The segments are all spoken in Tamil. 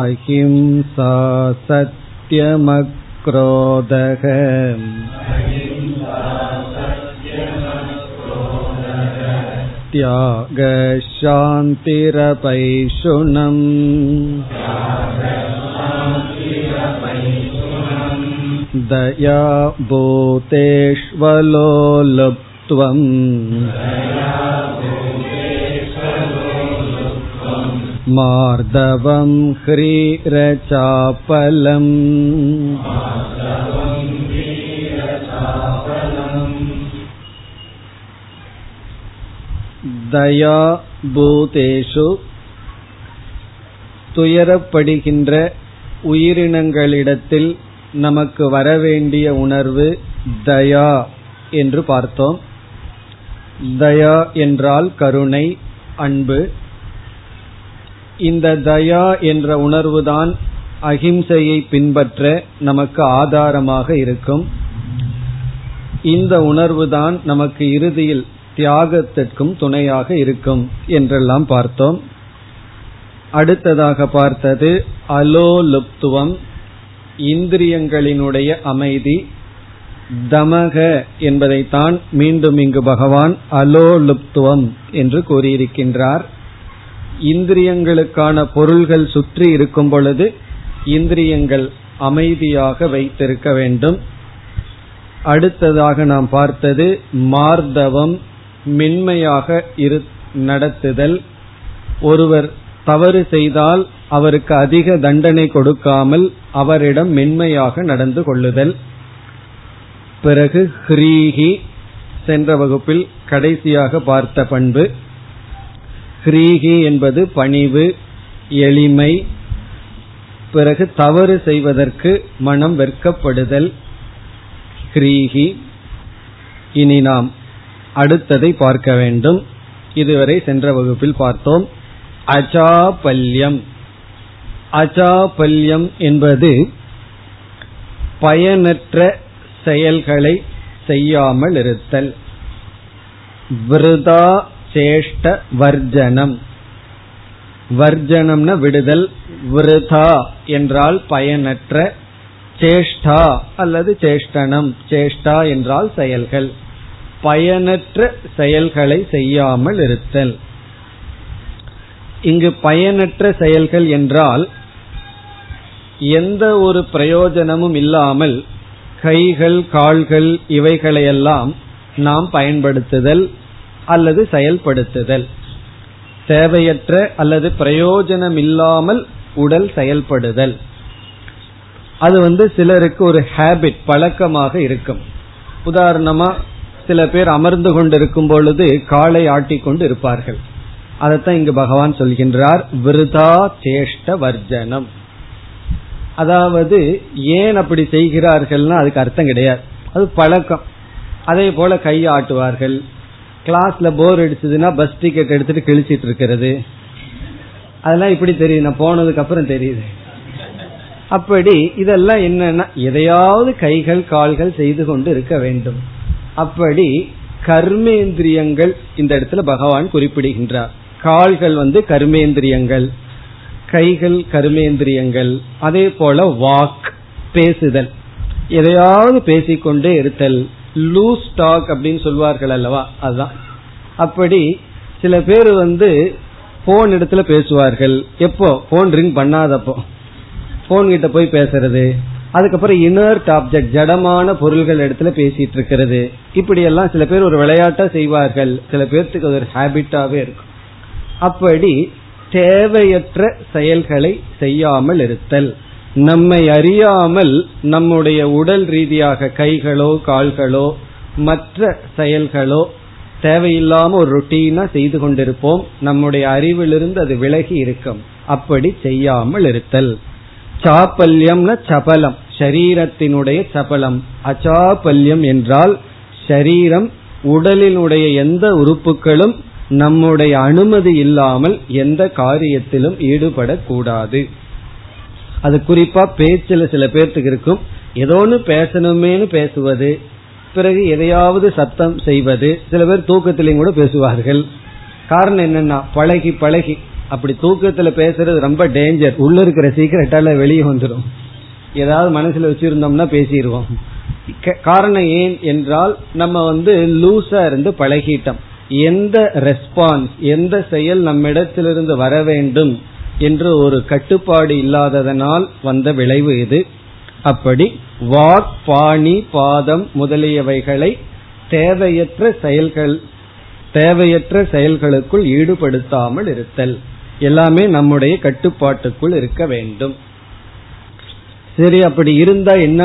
அஹிம்சா சத்யமக்ரோதக தியாக சாந்திரபைஷுனம் தயா பூதேஷ்வலோலுப்த்வம் மார்தவம் ஹ்ரீரசாபலம். தயா பூதேஷு, துயரப்படுகின்ற உயிரினங்களிடத்தில் நமக்கு வரவேண்டிய உணர்வு தயா என்று பார்த்தோம். தயா என்றால் கருணை, அன்பு. இந்த தயா என்ற உணர்வுதான் அஹிம்சையை பின்பற்ற நமக்கு ஆதாரமாக இருக்கும். இந்த உணர்வுதான் நமக்கு இறுதியில் தியாகத்திற்கும் துணையாக இருக்கும் என்றெல்லாம் பார்த்தோம். அடுத்ததாக பார்த்தது அலோலுப்துவம், இந்திரியங்களினுடைய அமைதி. தமக என்பதைத்தான் மீண்டும் இங்கு பகவான் அலோலுப்துவம் என்று கூறியிருக்கின்றார். இந்திரியங்களுக்கான பொருள்கள் சுற்றி இருக்கும் பொழுது இந்திரியங்கள் அமைதியாக வைத்திருக்க வேண்டும். அடுத்ததாக நாம் பார்த்தது மார்தவம், மென்மையாக நடத்துதல். ஒருவர் தவறு செய்தால் அவருக்கு அதிக தண்டனை கொடுக்காமல் அவரிடம் மென்மையாக நடந்து கொள்ளுதல். பிறகு ஹ்ரீஹி, சென்ற வகுப்பில் கடைசியாக பார்த்த பண்பு. ஹ்ரீஹி என்பது பணிவு, எளிமை. பிறகு தவறு செய்வதற்கு மனம் வெட்கப்படுதல், ஹ்ரீஹி. இனி நாம் அடுத்ததை பார்க்க வேண்டும். இதுவரை சென்ற வகுப்பில் பார்த்தோம். அசாபல்யம். அசாபல்யம் என்பது பயனற்ற செயல்களை செய்யாமல் இருத்தல். விருதா சேஷ்ட வர்ஜனம். வர்ஜனம்னா விடுதல். விருதா என்றால் பயனற்ற, சேஷ்டா அல்லது சேஷ்டனம், சேஷ்டா என்றால் செயல்கள். பயனற்ற செயல்களை செய்யாமல் இருத்தல். இங்கு பயனற்ற செயல்கள் என்றால் எந்த ஒரு பிரயோஜனமும் இல்லாமல் கைகள், கால்கள் இவைகளையெல்லாம் நாம் பயன்படுத்துதல் அல்லது செயல்படுத்துதல். தேவையற்ற அல்லது பிரயோஜனம் இல்லாமல் உடல் செயல்படுதல். அது சிலருக்கு ஒரு ஹேபிட், பழக்கமாக இருக்கும். உதாரணமா சில பேர் அமர்ந்து கொண்டிருக்கும் பொழுது காலை ஆட்டிக்கொண்டு இருப்பார்கள். அதைத்தான் இங்கு பகவான் சொல்கின்றார், விருதா சேஷ்ட வர்ஜனம். அதாவது ஏன் அப்படி செய்கிறார்கள்னா அதுக்கு அர்த்தம் கிடையாது, அது பழக்கம். அதே போல கை ஆட்டுவார்கள். கிளாஸ்ல போர் அடிச்சதுன்னா பஸ் டிக்கெட் எடுத்துட்டு கிழிச்சிட்டு இருக்கிறது, அதெல்லாம் இப்படி தெரியுது, நான் போனதுக்கு அப்புறம் தெரியுது. அப்படி இதெல்லாம் என்னன்னா எதையாவது கைகள் கால்கள் செய்து கொண்டு இருக்க வேண்டும். அப்படி கர்மேந்திரியங்கள் இந்த இடத்துல பகவான் குறிப்பிடுகின்றார். கால்கள் கர்மேந்திரியங்கள், கைகள் கர்மேந்திரியங்கள். அதே போல வாக், பேசுதல், எதையாவது பேசிக்கொண்டே இருத்தல். லூஸ் டாக் அப்படின்னு சொல்வார்கள் அல்லவா, அதுதான். அப்படி சில பேர் போன் இடத்துல பேசுவார்கள். எப்போ போன் ரிங் பண்ணாதப்போ போன் கிட்ட போய் பேசுறது. அதுக்கப்புறம் இனர்ட் ஆப்ஜெக்ட், ஜடமான பொருள்கள் இடத்துல பேசிட்டு இருக்கிறது. இப்படி எல்லாம் சில பேர் ஒரு விளையாட்டா செய்வார்கள், சில பேர்த்துக்கு அது ஒரு ஹேபிட்டாவே இருக்கும். அப்படி தேவையற்ற செயல்களை செய்யாமல் இருத்தல். நம்மை அறியாமல் நம்முடைய உடல் ரீதியாக கைகளோ கால்களோ மற்ற செயல்களோ தேவையில்லாம ஒரு ரொட்டீனா செய்து கொண்டிருப்போம். நம்முடைய அறிவிலிருந்து அது விலகி இருக்கும். அப்படி செய்யாமல் இருத்தல். சாபல்யம்னா சபலம், சரீரத்தினுடைய சபலம். அசாபல்யம் என்றால் சரீரம், உடலினுடைய எந்த உறுப்புகளும் நம்முடைய அனுமதி இல்லாமல் எந்த காரியத்திலும் ஈடுபடக்கூடாது. அது குறிப்பா பேச்சில் சில பேர்த்துக்கு இருக்கும். ஏதோன்னு பேசணுமேனு பேசுவது, பிறகு எதையாவது சத்தம் செய்வது. சில பேர் தூக்கத்திலையும் கூட பேசுவார்கள். காரணம் என்னன்னா பழகி பழகி அப்படி தூக்கத்துல பேசுறது ரொம்ப டேஞ்சர். உள்ள இருக்கிற சீக்கிரட்டால வெளியே வந்துடும். ஏதாவது மனசுல வச்சிருந்தோம்னா பேசிடுவோம். காரணம் ஏன் என்றால் நம்ம லூசா இருந்து பழகிட்டோம். எந்த ரெஸ்பான்ஸ், எந்த செயல் நம்மிடத்திலிருந்து வர வேண்டும் என்று ஒரு கட்டுப்பாடு இல்லாததனால் வந்த விளைவு இது. அப்படி வாக், பாணி, பாதம் முதலியவைகளை தேவையற்ற செயல்களுக்குள் ஈடுபடுத்தாமல் இருத்தல். எல்லாமே நம்முடைய கட்டுப்பாட்டுக்குள் இருக்க வேண்டும். சரி, அப்படி இருந்தா என்ன,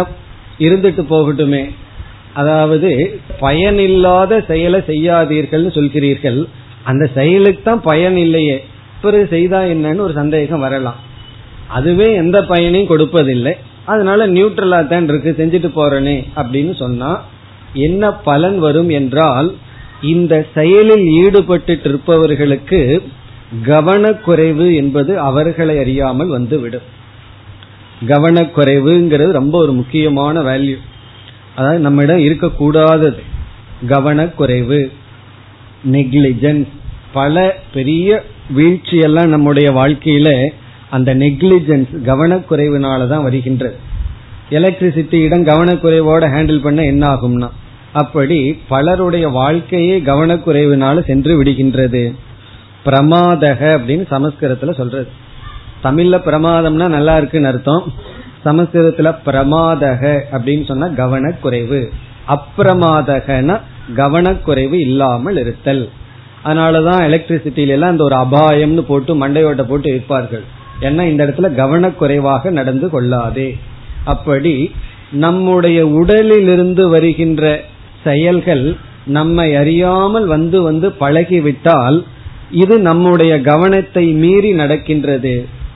இருந்துட்டு போகட்டுமே. அதாவது பயனில்லாத செயலை செய்யாதீர்கள் சொல்கிறீர்கள். அந்த செயலுக்கு தான் பயன் இல்லையே, பிறகு செய்தா என்னன்னு ஒரு சந்தேகம் வரலாம். அதுவே எந்த பயனையும் கொடுப்பதில்லை. அதனால நியூட்ரலா தான் இருக்கு, செஞ்சுட்டு போறேனே அப்படின்னு சொன்னா என்ன பலன் வரும் என்றால், இந்த செயலில் ஈடுபட்டு இருப்பவர்களுக்கு கவனக்குறைவு என்பது அவர்களை அறியாமல் வந்துவிடும். கவனக்குறைவுங்கிறது ரொம்ப ஒரு முக்கியமான வேல்யூ. அதாவது நம்மிடம் இருக்கக்கூடாதது கவனக்குறைவு, நெக்லிஜென்ஸ். பல பெரிய வீழ்ச்சியெல்லாம் நம்முடைய வாழ்க்கையில அந்த நெக்லிஜென்ஸ், கவனக்குறைவுனாலதான் வருகின்றது. எலக்ட்ரிசிட்டியிடம் கவனக்குறைவோட ஹேண்டில் பண்ண என்ன ஆகும்னா, அப்படி பலருடைய வாழ்க்கையே கவனக்குறைவுனால சென்று விடுகின்றது. பிரமாதக அப்படின்னு சமஸ்கிருதத்துல சொல்றது. தமிழ்ல பிரமாதம்னா நல்லா இருக்குன்னு அர்த்தம். சமஸ்கிருதத்துல பிரமாதக அப்படின்னு சொன்னா கவனக்குறைவு. அப்பிரமாதகனா கவனக்குறைவு இல்லாமல் இருத்தல். அதனாலதான் எலக்ட்ரிசிட்டியில எல்லாம் அந்த ஒரு அபாயம்னு போட்டு மண்டையோட்ட போட்டு வைப்பார்கள். ஏன்னா இந்த இடத்துல கவனக்குறைவாக நடந்து கொள்ளாதே. அப்படி நம்முடைய உடலிலிருந்து வருகின்ற செயல்கள் நம்மை அறியாமல் வந்து வந்து பழகிவிட்டால் இது நம்முடைய கவனத்தை மீறி நடக்கின்றது.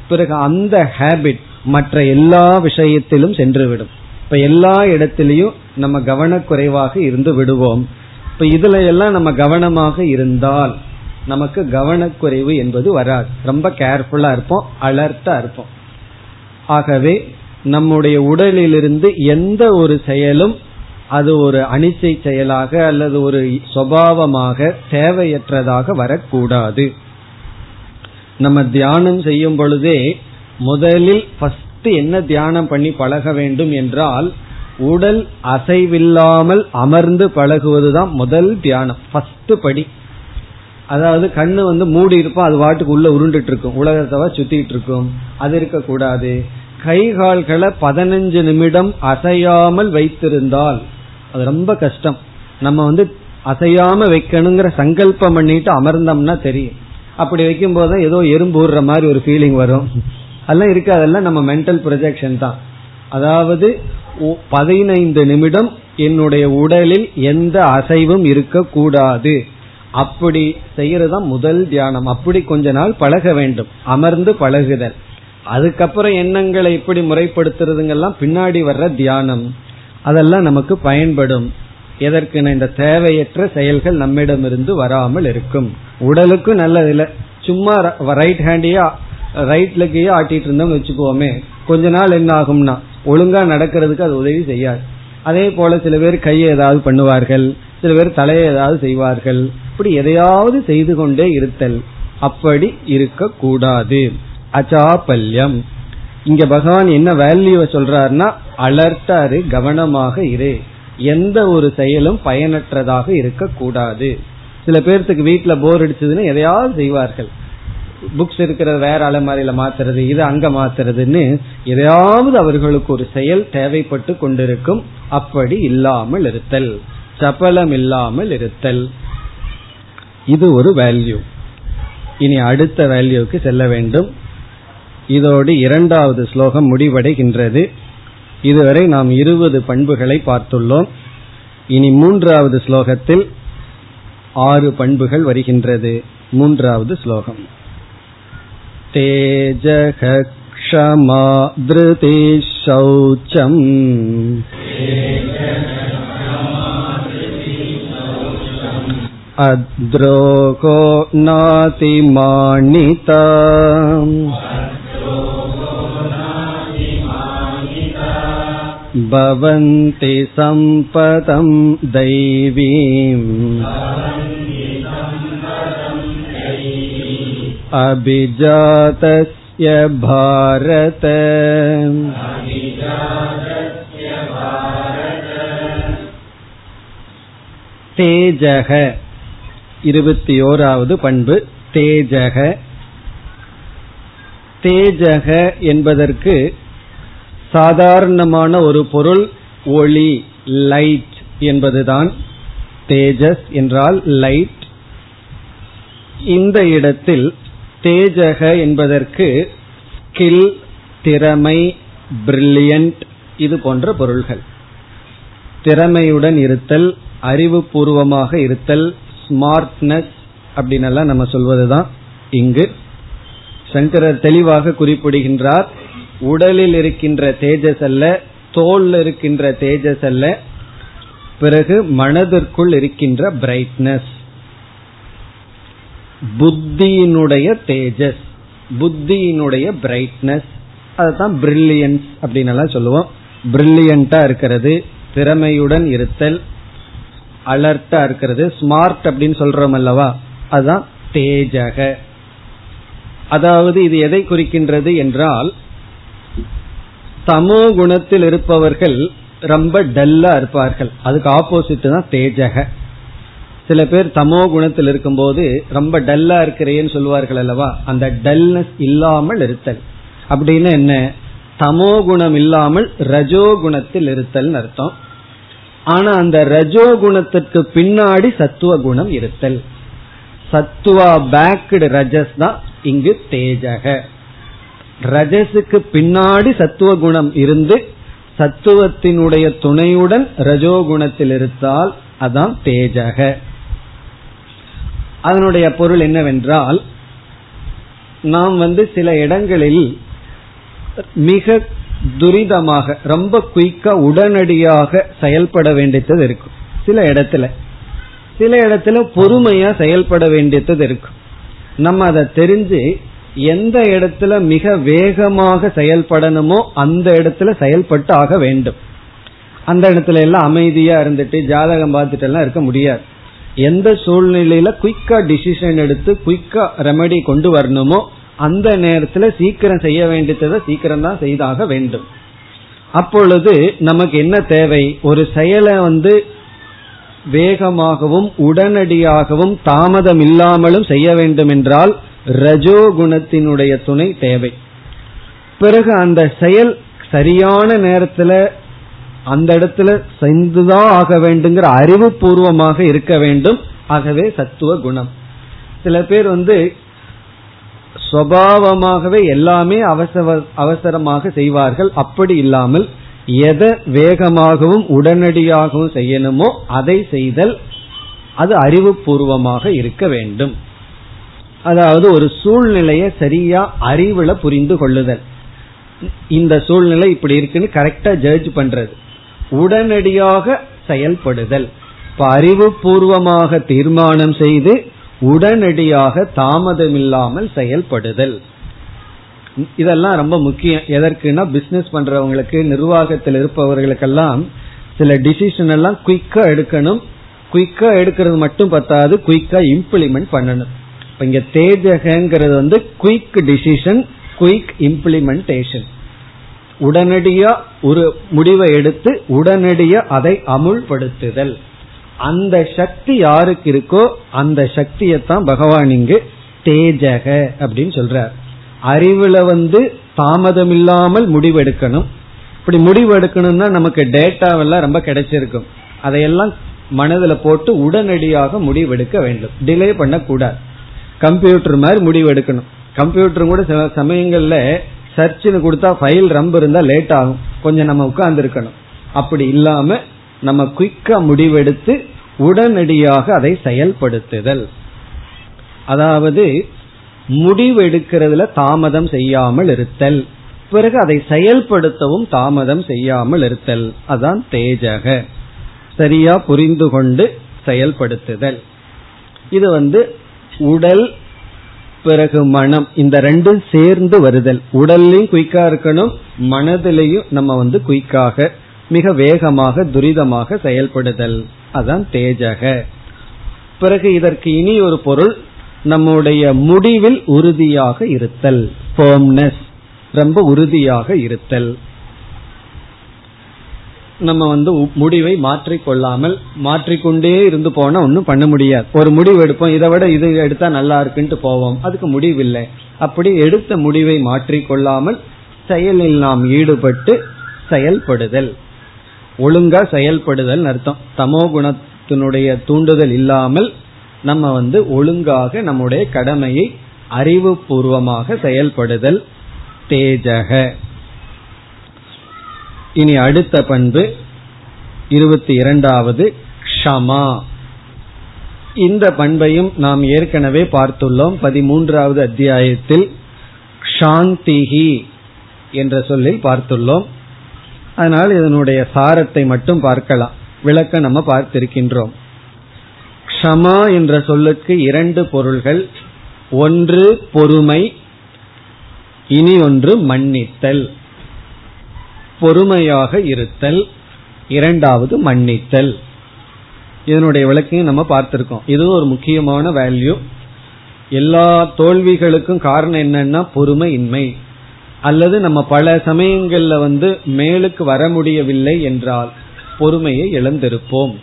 பிறகு அந்த ஹேபிட் மற்ற எல்லா விஷயத்திலும் சென்றுவிடும். இப்ப எல்லா இடத்திலையும் நம்ம கவனக்குறைவாக இருந்து விடுவோம். இப்ப இதுல எல்லாம் நம்ம கவனமாக இருந்தால் நமக்கு கவனக்குறைவு என்பது வராது. ரொம்ப கேர்ஃபுல்லா இருப்போம், அலர்ட்டா இருப்போம். ஆகவே நம்முடைய உடலிலிருந்து எந்த ஒரு செயலும் அது ஒரு அனிச்சை செயலாக அல்லது ஒரு சுபாவமாக தேவையற்றதாக வரக்கூடாது. நம்ம தியானம் செய்யும் பொழுதே முதலில் ஃபர்ஸ்ட் என்ன தியானம் பண்ணி பழக வேண்டும் என்றால், உடல் அசைவில்லாமல் அமர்ந்து பழகுவதுதான் முதல் தியானம், ஃபர்ஸ்ட் படி. அதாவது கண்ணு மூடி இருப்போம், அது வாட்டுக்கு உள்ள உருண்டுட்டு இருக்கும், உலகத்தவா சுத்திட்டு இருக்கும், அது இருக்கக்கூடாது. கை கால்களை 15 நிமிடம் அசையாமல் வைத்திருந்தால் அது ரொம்ப கஷ்டம். நம்ம அசையாம வைக்கணுங்கிற சங்கல்பம் பண்ணிட்டு அமர்ந்தோம்னா தெரியும். அப்படி வைக்கும் போது ஏதோ எறும்பு ஊடுற மாதிரி ஒரு ஃபீலிங் வரும். அதெல்லாம் இருக்கு, அதெல்லாம் நம்ம மென்டல் ப்ரொஜெக்ஷன் தான். அதாவது 15 நிமிடம் என்னுடைய உடலில் எந்த அசைவும் இருக்கக்கூடாது. அப்படி செய்யறதா முதல் தியானம். அப்படி கொஞ்ச நாள் பழக வேண்டும், அமர்ந்து பழகுதல். அதுக்கப்புறம் எண்ணங்களை எப்படி முறைப்படுத்துறதுங்கெல்லாம் பின்னாடி வர்ற தியானம். அதெல்லாம் நமக்கு பயன்படும். எதற்கு, இந்த தேவையற்ற செயல்கள் நம்மிடமிருந்து வராமல் இருக்கும். உடலுக்கும் நல்லதில்லை. சும்மா ரைட் ஹேண்டியா ரைட் லெக்கையே ஆட்டிட்டு இருந்தோம்னு வச்சுக்கோமே, கொஞ்ச நாள் என்ன ஆகும்னா ஒழுங்கா நடக்கிறதுக்கு அது உதவி செய்யாது. அதே போல சில பேர் கையை ஏதாவது பண்ணுவார்கள், சில பேர் தலையை ஏதாவது செய்வார்கள். இப்படி எதையாவது செய்து கொண்டே இருத்தல். அப்படி இருக்க கூடாது. அச்சாபல்யம். இங்க பகவான் என்ன வேல்யூ சொல்றாருன்னா, அலர்ட்டா இரு, கவனமாக இரு, எந்த ஒரு செயலும் பயனற்றதாக இருக்கக்கூடாது. சில பேர்த்துக்கு வீட்டுல போர் அடிச்சதுன்னு எதையாவது செய்வார்கள். புக்ஸ் இருக்கிறது வேற அலமாரியில மாத்துறது, இது அங்க மாத்துறதுன்னு எதையாவது அவர்களுக்கு ஒரு செயல் தேவைப்பட்டு கொண்டிருக்கும். அப்படி இல்லாமல் இருத்தல், சபலம் இல்லாமல் இருத்தல். இது ஒரு வேல்யூ. இனி அடுத்த வேல்யூக்கு செல்ல வேண்டும். இதோடு 2வது ஸ்லோகம் முடிவடைகின்றது. இதுவரை நாம் 20 பண்புகளை பார்த்துள்ளோம். இனி 3வது ஸ்லோகத்தில் 6 பண்புகள் வருகின்றது. 3வது ஸ்லோகம். தேஜக க்ஷமா த்ருதி ஷௌச்சம் அத்ரோகோ நாதி மானிதா பவந்தி சம்பதம் தைவீம் அபிஜாதஸ்ய பாரத தேஜக. 21வது பண்பு தேஜக. தேஜக என்பதற்கு சாதாரணமான ஒரு பொருள் ஒளி, லைட் என்பதுதான். தேஜஸ் என்றால் லைட். இந்த இடத்தில் தேஜக என்பதற்கு ஸ்கில், திறமை, பிரில்லியன்ட் இது போன்ற பொருள்கள். திறமையுடன் இருத்தல், அறிவுபூர்வமாக இருத்தல், ஸ்மார்ட்னஸ் அப்படின்னெல்லாம் நம்ம சொல்வதுதான். இங்கு சங்கரர் தெளிவாக குறிப்பிடுகின்றார், உடலில் இருக்கின்ற தேஜஸ் அல்ல, தோளில் இருக்கின்ற தேஜஸ் அல்ல, பிறகு மனதிற்குள் இருக்கின்ற பிரைட்னஸ், புத்தியினுடைய தேஜஸ், புத்தியினுடைய பிரைட்னஸ், அதுதான் பிரில்லியன்ஸ் அப்படின்னெல்லாம் சொல்லுவோம். பிரில்லியண்டா இருக்கிறது, திறமையுடன் இருத்தல், அலர்ட்டா இருக்கிறது, ஸ்மார்ட் அப்படின்னு சொல்றோம் அல்லவா, அதுதான் தேஜக. அதாவது இது எதை குறிக்கின்றது என்றால், தமோ குணத்தில் இருப்பவர்கள் ரொம்ப டல்லா இருப்பார்கள், அதுக்கு ஆப்போசிட் தான் தேஜக. சில பேர் தமோ குணத்தில் இருக்கும் போது ரொம்ப டல்லா இருக்கிறேன்னு சொல்வார்கள் அல்லவா, அந்த டல்னஸ் இல்லாமல் இருத்தல் அப்படின்னு என்ன, தமோ குணம் இல்லாமல் ரஜோகுணத்தில் இருத்தல் அர்த்தம். ஆனா அந்த ரஜோகுணத்திற்கு பின்னாடி சத்துவ குணம் இருத்தல், சத்துவா பேக்டு ரஜஸ் தான் இங்கு தேஜக. ரஜஸுக்கு பின்னாடி சத்துவ குணம் இருந்து சத்துவத்தினுடைய துணையுடன் ரஜோகுணத்தில் இருந்தால் அதான் தேஜக. அதனுடைய பொருள் என்னவென்றால், நாம் சில இடங்களில் மிக துரிதமாக, ரொம்ப குயிக்கா, உடனடியாக செயல்பட வேண்டியது இருக்கும். சில இடத்துல பொறுமையா செயல்பட வேண்டியது இருக்கும். நம்ம அதை தெரிஞ்சு எந்த இடத்துல மிக வேகமாக செயல்படணுமோ அந்த இடத்துல செயல்பட்டு ஆக வேண்டும். அந்த இடத்துல எல்லாம் அமைதியா இருந்துட்டு ஜாதகம் பார்த்துட்டு எல்லாம் இருக்க முடியாது. எந்த சூழ்நிலையில குயிக்கா டிசிஷன் எடுத்து குயிக்கா ரெமடி கொண்டு வரணுமோ அந்த நேரத்துல சீக்கிரம் செய்ய வேண்டியதை சீக்கிரம் தான் செய்தாக வேண்டும். அப்பொழுது நமக்கு என்ன தேவை, ஒரு செயலை வேகமாகவும் உடனடியாகவும் தாமதம் இல்லாமலும் செய்ய வேண்டும் என்றால் ரஜோகுணத்தினுடைய துணை தேவை. பிறகு அந்த செயல் சரியான நேரத்துல அந்த இடத்துல செஞ்சுதான் ஆக வேண்டுங்கிற அறிவுபூர்வமாக இருக்க வேண்டும். ஆகவே சத்துவ குணம். சில பேர் சுபாவமாகவே எல்லாமே அவசரமாக செய்வார்கள். அப்படி இல்லாமல் எதை வேகமாகவும் உடனடியாகவும் செய்யணுமோ அதை செய்தல், அது அறிவுபூர்வமாக இருக்க வேண்டும். அதாவது ஒரு சூழ்நிலையை சரியா அறிவுல புரிந்து கொள்ளுதல். இந்த சூழ்நிலை இப்படி இருக்குன்னு கரெக்டா ஜட்ஜ் பண்றது, உடனடியாக செயல்படுதல். இப்ப அறிவுபூர்வமாக தீர்மானம் செய்து உடனடியாக தாமதமில்லாமல் செயல்படுதல். இதெல்லாம் ரொம்ப முக்கியம். எதற்குனா பிசினஸ் பண்றவங்களுக்கு, நிர்வாகத்தில் இருப்பவர்களுக்கெல்லாம் சில டிசிஷன் எல்லாம் குயிக்கா எடுக்கணும். குயிக்கா எடுக்கிறது மட்டும் பத்தாது, குயிக்கா இம்ப்ளிமெண்ட் பண்ணணும். இங்க தேஜகங்கிறது குயிக் டிசிஷன், குயிக் இம்ப்ளிமெண்டேஷன். உடனடியா ஒரு முடிவை எடுத்து உடனடியா அதை அமுல்படுத்துதல். அந்த சக்தி யாருக்கு இருக்கோ அந்த சக்தியத்தான் பகவான் இங்கு தேஜக அப்படின்னு சொல்றார். அறிவுல தாமதம் இல்லாமல் முடிவெடுக்கணும். இப்படி முடிவெடுக்கணும்னா நமக்கு டேட்டாவெல்லாம் ரொம்ப கிடைச்சிருக்கும், அதையெல்லாம் மனதில் போட்டு உடனடியாக முடிவெடுக்க வேண்டும். டிலே பண்ணக்கூடாது. கம்ப்யூட்டர் மாதிரி முடிவெடுக்கணும். கம்ப்யூட்டரும் கூட சில சமயங்கள்ல சர்ச்சுன்னு கொடுத்தா ஃபைல் ரொம்ப இருந்தா லேட் ஆகும், கொஞ்சம் நம்ம உட்கார்ந்து இருக்கணும். அப்படி இல்லாம நம்ம குயிக்கா முடிவெடுத்து உடனடியாக அதை செயல்படுத்துதல். அதாவது முடிவெடுக்கிறதுல தாமதம் செய்யாமல் இருத்தல், பிறகு அதை செயல்படுத்தவும் தாமதம் செய்யாமல் இருத்தல், அதான் தேஜக. சரியா புரிந்து கொண்டு செயல்படுத்துதல். இது உடல் பிறகு மனம், இந்த ரெண்டும் சேர்ந்து வருதல். உடல்லையும் குயிக்கா இருக்கணும், மனதிலையும் நம்ம குயிக்காக மிக வேகமாக துரிதமாக செயல்படுதல், அதான் தேஜக. பிறகு இதற்கு இனி ஒரு பொருள், நம்முடைய முடிவில் உறுதியாக இருத்தல், ஃபர்ம்னஸ், ரொம்ப உறுதியாக இருத்தல். நம்ம முடிவை மாற்றிக்கொள்ளாமல் மாற்றிக்கொண்டே இருந்து போனா ஒன்னும் பண்ண முடியாது. ஒரு முடிவு எடுப்போம், இதை விட இது எடுத்தா நல்லா இருக்குன்ட்டு போவோம், அதுக்கு முடிவில்லை. அப்படி எடுத்த முடிவை மாற்றிக்கொள்ளாமல் செயலில் நாம் ஈடுபட்டு செயல்படுதல், ஒழுங்கா செயல்படுதல் அர்த்தம். தமோ குணத்தினுடைய தூண்டுதல் இல்லாமல் நம்ம ஒழுங்காக நம்முடைய கடமையை அறிவுபூர்வமாக செயல்படுதல். தேஜக. இனி அடுத்த பண்பு 22வது க்ஷமா. இந்த பண்பையும் நாம் ஏற்கனவே பார்த்துள்ளோம். 13வது அத்தியாயத்தில் சாந்திஹி என்ற சொல்லில் பார்த்துள்ளோம். அதனால் இதனுடைய சாரத்தை மட்டும் பார்க்கலாம், விளக்க நம்ம பார்த்திருக்கின்றோம். க்ஷமா என்ற சொல்லுக்கு 2 பொருள்கள். ஒன்று பொறுமை, இனி ஒன்று மன்னித்தல். பொறுமையாக இருத்தல், 2வது மன்னித்தல். இதனுடைய விளக்கையும் நம்ம பார்த்திருக்கோம். இது ஒரு முக்கியமான வேல்யூ. எல்லா தோல்விகளுக்கும் காரணம் என்னன்னா பொறுமை இன்மை. அல்லது நம்ம பல சமயங்கள்ல மேலுக்கு வர முடியவில்லை என்றால் பொறுமையை இழந்திருப்போம்.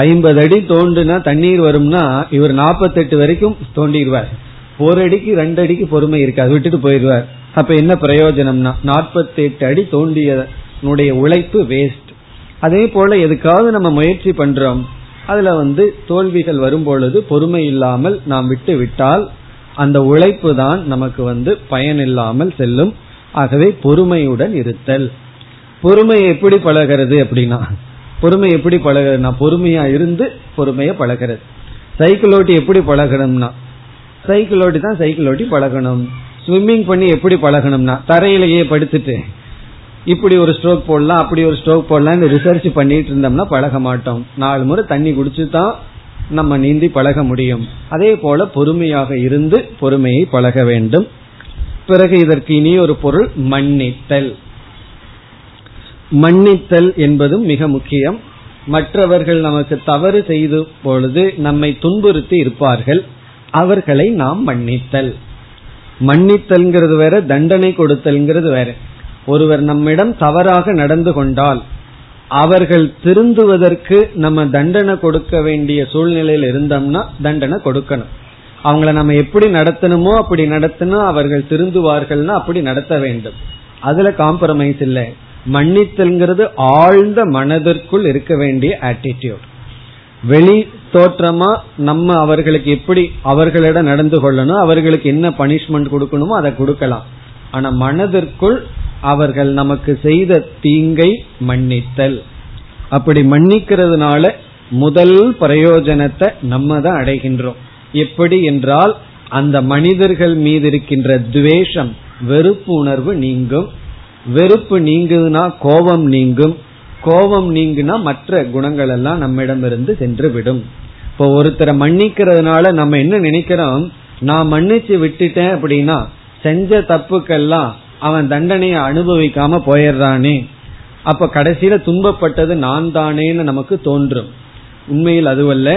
50 அடி தோண்டுனா தண்ணீர் வரும்னா இவர் 48 வரைக்கும் தோண்டிடுவார். ஒரு அடிக்கு 2 அடிக்கு பொறுமை இருக்காது, விட்டுட்டு போயிடுவார். அப்ப என்ன பிரயோஜனம்னா 48 அடி தோண்டியனுடைய உழைப்பு வேஸ்ட். அதே போல எதுக்காவது நம்ம முயற்சி பண்றோம், அதுல தோல்விகள் வரும்பொழுது பொறுமை இல்லாமல் நாம் விட்டு விட்டால் அந்த உழைப்பு தான் நமக்கு பயனில்லாமல் செல்லும். ஆகவே பொறுமையுடன் இருத்தல். பொறுமையை எப்படி பழகிறது அப்படின்னா, பொறுமை எப்படி பழகிறதுனா பொறுமையா இருந்து பொறுமையை பழகிறது. சைக்கிள் ஓட்டி எப்படி பழகணும்னா சைக்கிள் ஓட்டி தான் சைக்கிள் ஓட்டி பழகணும். ஸ்விம்மிங் பண்ணி எப்படி பழகணும்னா தரையிலேயே படுத்துட்டு இப்படி ஒரு ஸ்ட்ரோக் போடலாம் அப்படி ஒரு ஸ்ட்ரோக் போடலாம்னு ரிசர்ச் பண்ணிட்டு இருந்தோம்னா பழக மாட்டோம். 4 முறை தண்ணி குடிச்சு தான் நம்ம நீந்தி பழக முடியும். அதே போல பொறுமையாக இருந்து பொறுமையை பழக வேண்டும். பிறகு இதற்கு இனி ஒரு பொருள் மன்னித்தல். மன்னித்தல் என்பதும் மிக முக்கியம். மற்றவர்கள் நமக்கு தவறு செய்த பொழுது நம்மை துன்புறுத்தி இருப்பார்கள், அவர்களை நாம் மன்னித்தல். மன்னித்தல்ங்கிறது வேற, தண்டனை கொடுத்தல்ங்கிறது வேற. ஒருவர் நம்மிடம் தவறாக நடந்து கொண்டால் அவர்கள் திருந்துவதற்கு நம்ம தண்டனை கொடுக்க வேண்டிய சூழ்நிலையில் இருந்தோம்னா தண்டனை கொடுக்கணும். அவங்கள நம்ம எப்படி நடத்தணுமோ அப்படி நடத்தினா அவர்கள் திருந்துவார்கள்னா அப்படி நடத்த வேண்டும். அதுல காம்ப்ரமைஸ் இல்லை. மன்னித்தல்ங்கிறது ஆழ்ந்த மனதிற்குள் இருக்க வேண்டிய ஆட்டிடியூட். வெளி தோற்றமா நம்ம அவர்களுக்கு எப்படி அவர்களிடம் நடந்து கொள்ளணும், அவர்களுக்கு என்ன பனிஷ்மெண்ட் கொடுக்கணுமோ அதை கொடுக்கலாம். ஆனா மனதிற்குள் அவர்கள் நமக்கு செய்த தீங்கை மன்னித்தல். அப்படி மன்னிக்கிறதுனால முதல் பிரயோஜனத்தை நம்ம தான் அடைகின்றோம். எப்படி என்றால் அந்த மனிதர்கள் மீது இருக்கின்ற துவேஷம், வெறுப்பு உணர்வு நீங்கும். வெறுப்பு நீங்குதுன்னா கோபம் நீங்கும். கோபம் நீங்குனா மற்ற குணங்கள் எல்லாம் நம்மிடமிருந்து சென்று விடும். இப்போ ஒருத்தரை மன்னிக்கிறதுனால நம்ம என்ன நினைக்கிறோம், நான் மன்னிச்சு விட்டுட்டேன் அப்படின்னா செஞ்ச தப்புக்கெல்லாம் அவன் தண்டனையை அனுபவிக்காம போயிடுறானே, அப்ப கடைசியில துன்பப்பட்டது நான் தானேன்னு நமக்கு தோன்றும். உண்மையில் அதுவல்ல.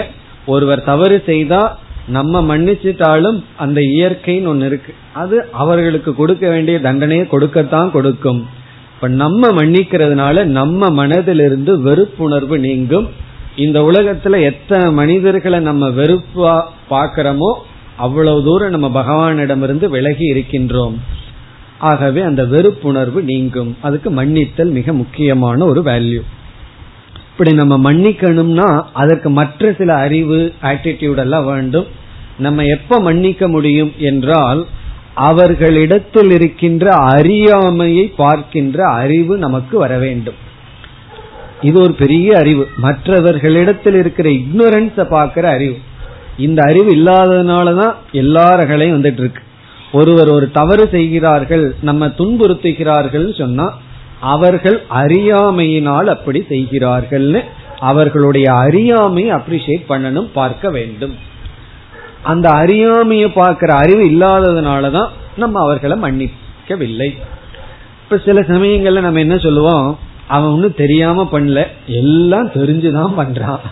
ஒருவர் தவறு செய்தா நம்ம மன்னிச்சிட்டாலும் அந்த இயற்கைன்னு ஒன்னு இருக்கு, அது அவர்களுக்கு கொடுக்க வேண்டிய தண்டனையை கொடுக்கத்தான் கொடுக்கும். இப்ப நம்ம மன்னிக்கிறதுனால நம்ம மனதிலிருந்து வெறுப்புணர்வு நீங்கும். இந்த உலகத்துல எத்தனை மனிதர்களை நம்ம வெறுப்பா பாக்கிறோமோ அவ்வளவு தூரம் நம்ம பகவானிடமிருந்து விலகி இருக்கின்றோம். ஆகவே அந்த வெறுப்புணர்வு நீங்கும். அதுக்கு மன்னித்தல் மிக முக்கியமான ஒரு வேல்யூ. இப்படி நம்ம மன்னிக்கணும்னா அதற்கு மற்ற சில அறிவு, ஆட்டிடியூட் எல்லாம் வேண்டும். நம்ம எப்ப மன்னிக்க முடியும் என்றால் அவர்களிடத்தில் இருக்கின்ற அறியாமையை பார்க்கின்ற அறிவு நமக்கு வர வேண்டும். இது ஒரு பெரிய அறிவு. மற்றவர்களிடத்தில் இருக்கிற இக்னோரன்ஸை பார்க்கிற அறிவு. இந்த அறிவு இல்லாததுனாலதான் எல்லா ரகளையும் வந்துட்டு இருக்கு. ஒருவர் ஒரு தவறு செய்கிறார்கள், நம்ம துன்புறுத்துகிறார்கள் சொன்னா அவர்கள் அறியாமையினால் அப்படி செய்கிறார்கள். அவர்களுடைய அறியாமையை அப்ரிஷியேட் பண்ணணும், பார்க்க வேண்டும். அந்த அறியாமையை பார்க்கிற அறிவு இல்லாததுனாலதான் நம்ம அவர்களை மன்னிக்கவில்லை. இப்ப சில சமயங்கள்ல நம்ம என்ன சொல்லுவோம், அவன் ஒன்னும் தெரியாம பண்ணல, எல்லாம் தெரிஞ்சுதான் பண்றான்,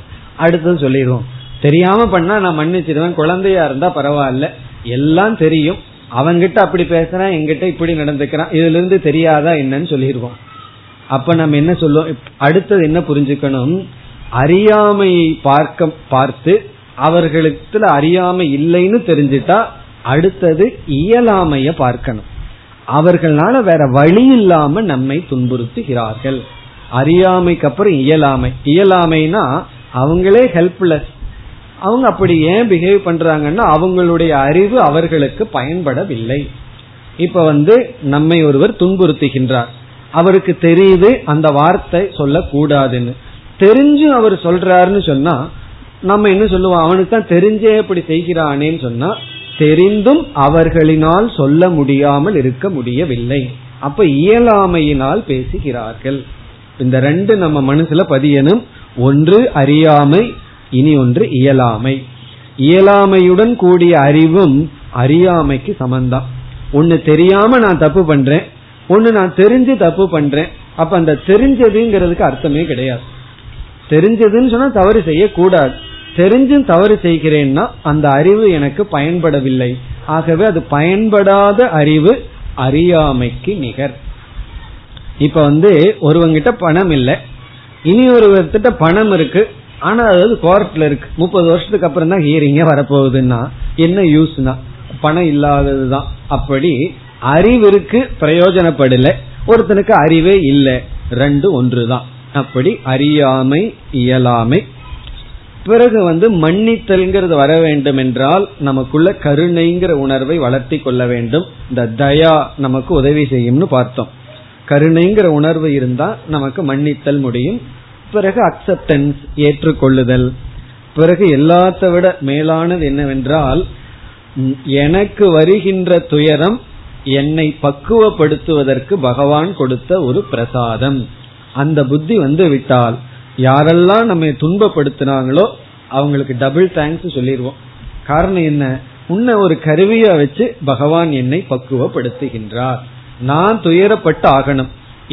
அடுத்தது சொல்லிடுவோம். தெரியாம பண்ணா நான் மன்னிச்சிடுவேன், குழந்தையா இருந்தா பரவாயில்ல, எல்லாம் தெரியும், அவங்கிட்ட அப்படி பேசுறான், எங்கிட்ட இப்படி நடந்துக்கிறான், இதுல இருந்து தெரியாதா என்னன்னு சொல்லிடுவோம். அப்ப நம்ம என்ன சொல்லுவோம், அடுத்தது என்ன புரிஞ்சுக்கணும், அறியாமையை பார்த்து அவர்களுக்கு அறியாமை இல்லைன்னு தெரிஞ்சுட்டா அடுத்தது இயலாமைய பார்க்கணும். அவர்களால வேற வழி இல்லாம நம்மை துன்புறுத்துகிறார்கள். அறியாமைக்கு அப்புறம் இயலாமை. இயலாமைனா அவங்களே ஹெல்ப்லெஸ், அவங்க அப்படி ஏன் பிஹேவ் பண்றாங்கன்னா அவங்களுடைய அறிவு அவர்களுக்கு பயன்படவில்லை. இப்ப நம்மை ஒருவர் துன்புறுத்துகின்றார், அவருக்கு தெரியுது அந்த வார்த்தை சொல்ல கூடாதுன்னு, தெரிஞ்சு அவர் சொல்றாருன்னு சொன்னா நம்ம என்ன சொல்லுவோம், அவனுக்கு தான் தெரிஞ்சே இப்படி செய்கிறானேன்னு சொன்னா, தெரிந்தும் அவர்களினால் சொல்ல முடியாமல் இருக்க முடியவில்லை. அப்ப இயலாமையினால் பேசுகிறார்கள். இந்த ரெண்டு நம்ம மனசுல பதியணும், ஒன்று அறியாமை, இனி ஒன்று இயலாமை. இயலாமையுடன் கூடிய அறிவும் அறியாமைக்கு சமந்தான். ஒன்னு தெரியாம நான் தப்பு பண்றேன், ஒன்னு நான் தெரிஞ்சு தப்பு பண்றேன். அப்ப அந்த தெரிஞ்சதுங்கிறதுக்கு அர்த்தமே கிடையாது. தெரிஞ்சதுன்னு சொன்னா தவறு செய்யக்கூடாது, தெரிஞ்சும் தவறு செய்கிறேன்னா அந்த அறிவு எனக்கு பயன்படவில்லை. ஆகவே அது பயன்படாத அறிவு அறியாமைக்கு நிகர். இப்ப ஒருவங்கிட்ட பணம் இல்லை, இனி ஒருவர்கிட்ட பணம் இருக்கு, ஆனா அது கோர்ட்ல இருக்கு, 30 வருஷத்துக்கு அப்புறம் தான் ஹியரிங்க வரப்போகுதுன்னா என்ன யூஸ்னா, பணம் இல்லாததுதான். அப்படி அறிவிற்கு பிரயோஜனப்படல, ஒருத்தனுக்கு அறிவே இல்லை, ரெண்டு ஒன்றுதான். அப்படி அறியாமை இயலாமை. பிறகு மன்னித்தல்ங்கிறது வர வேண்டும் என்றால் நமக்குள்ள கருணைங்கிற உணர்வை வளர்த்தி கொள்ள வேண்டும். இந்த தயா நமக்கு உதவி செய்யும்னு பார்த்தோம். கருணைங்கிற உணர்வு இருந்தா நமக்கு மன்னித்தல் முடியும். பிறகு அக்செப்டன்ஸ், ஏற்றுக்கொள்ளுதல். பிறகு எல்லாத்த விட மேலானது என்னவென்றால், எனக்கு வருகின்ற துயரம் என்னை பக்குவப்படுத்துவதற்கு பகவான் கொடுத்த ஒரு பிரசாதம். அந்த புத்தி வந்து விட்டால் யாரெல்லாம் நம்ம துன்பப்படுத்தினாங்களோ அவங்களுக்கு டபுள் தேங்க்ஸ் சொல்லிடுவோம். காரணம் என்ன, உன்னை ஒரு கருவியா வச்சு பகவான் என்னை பக்குவப்படுத்துகின்றார். நான் துயரப்பட்டு ஆகணும்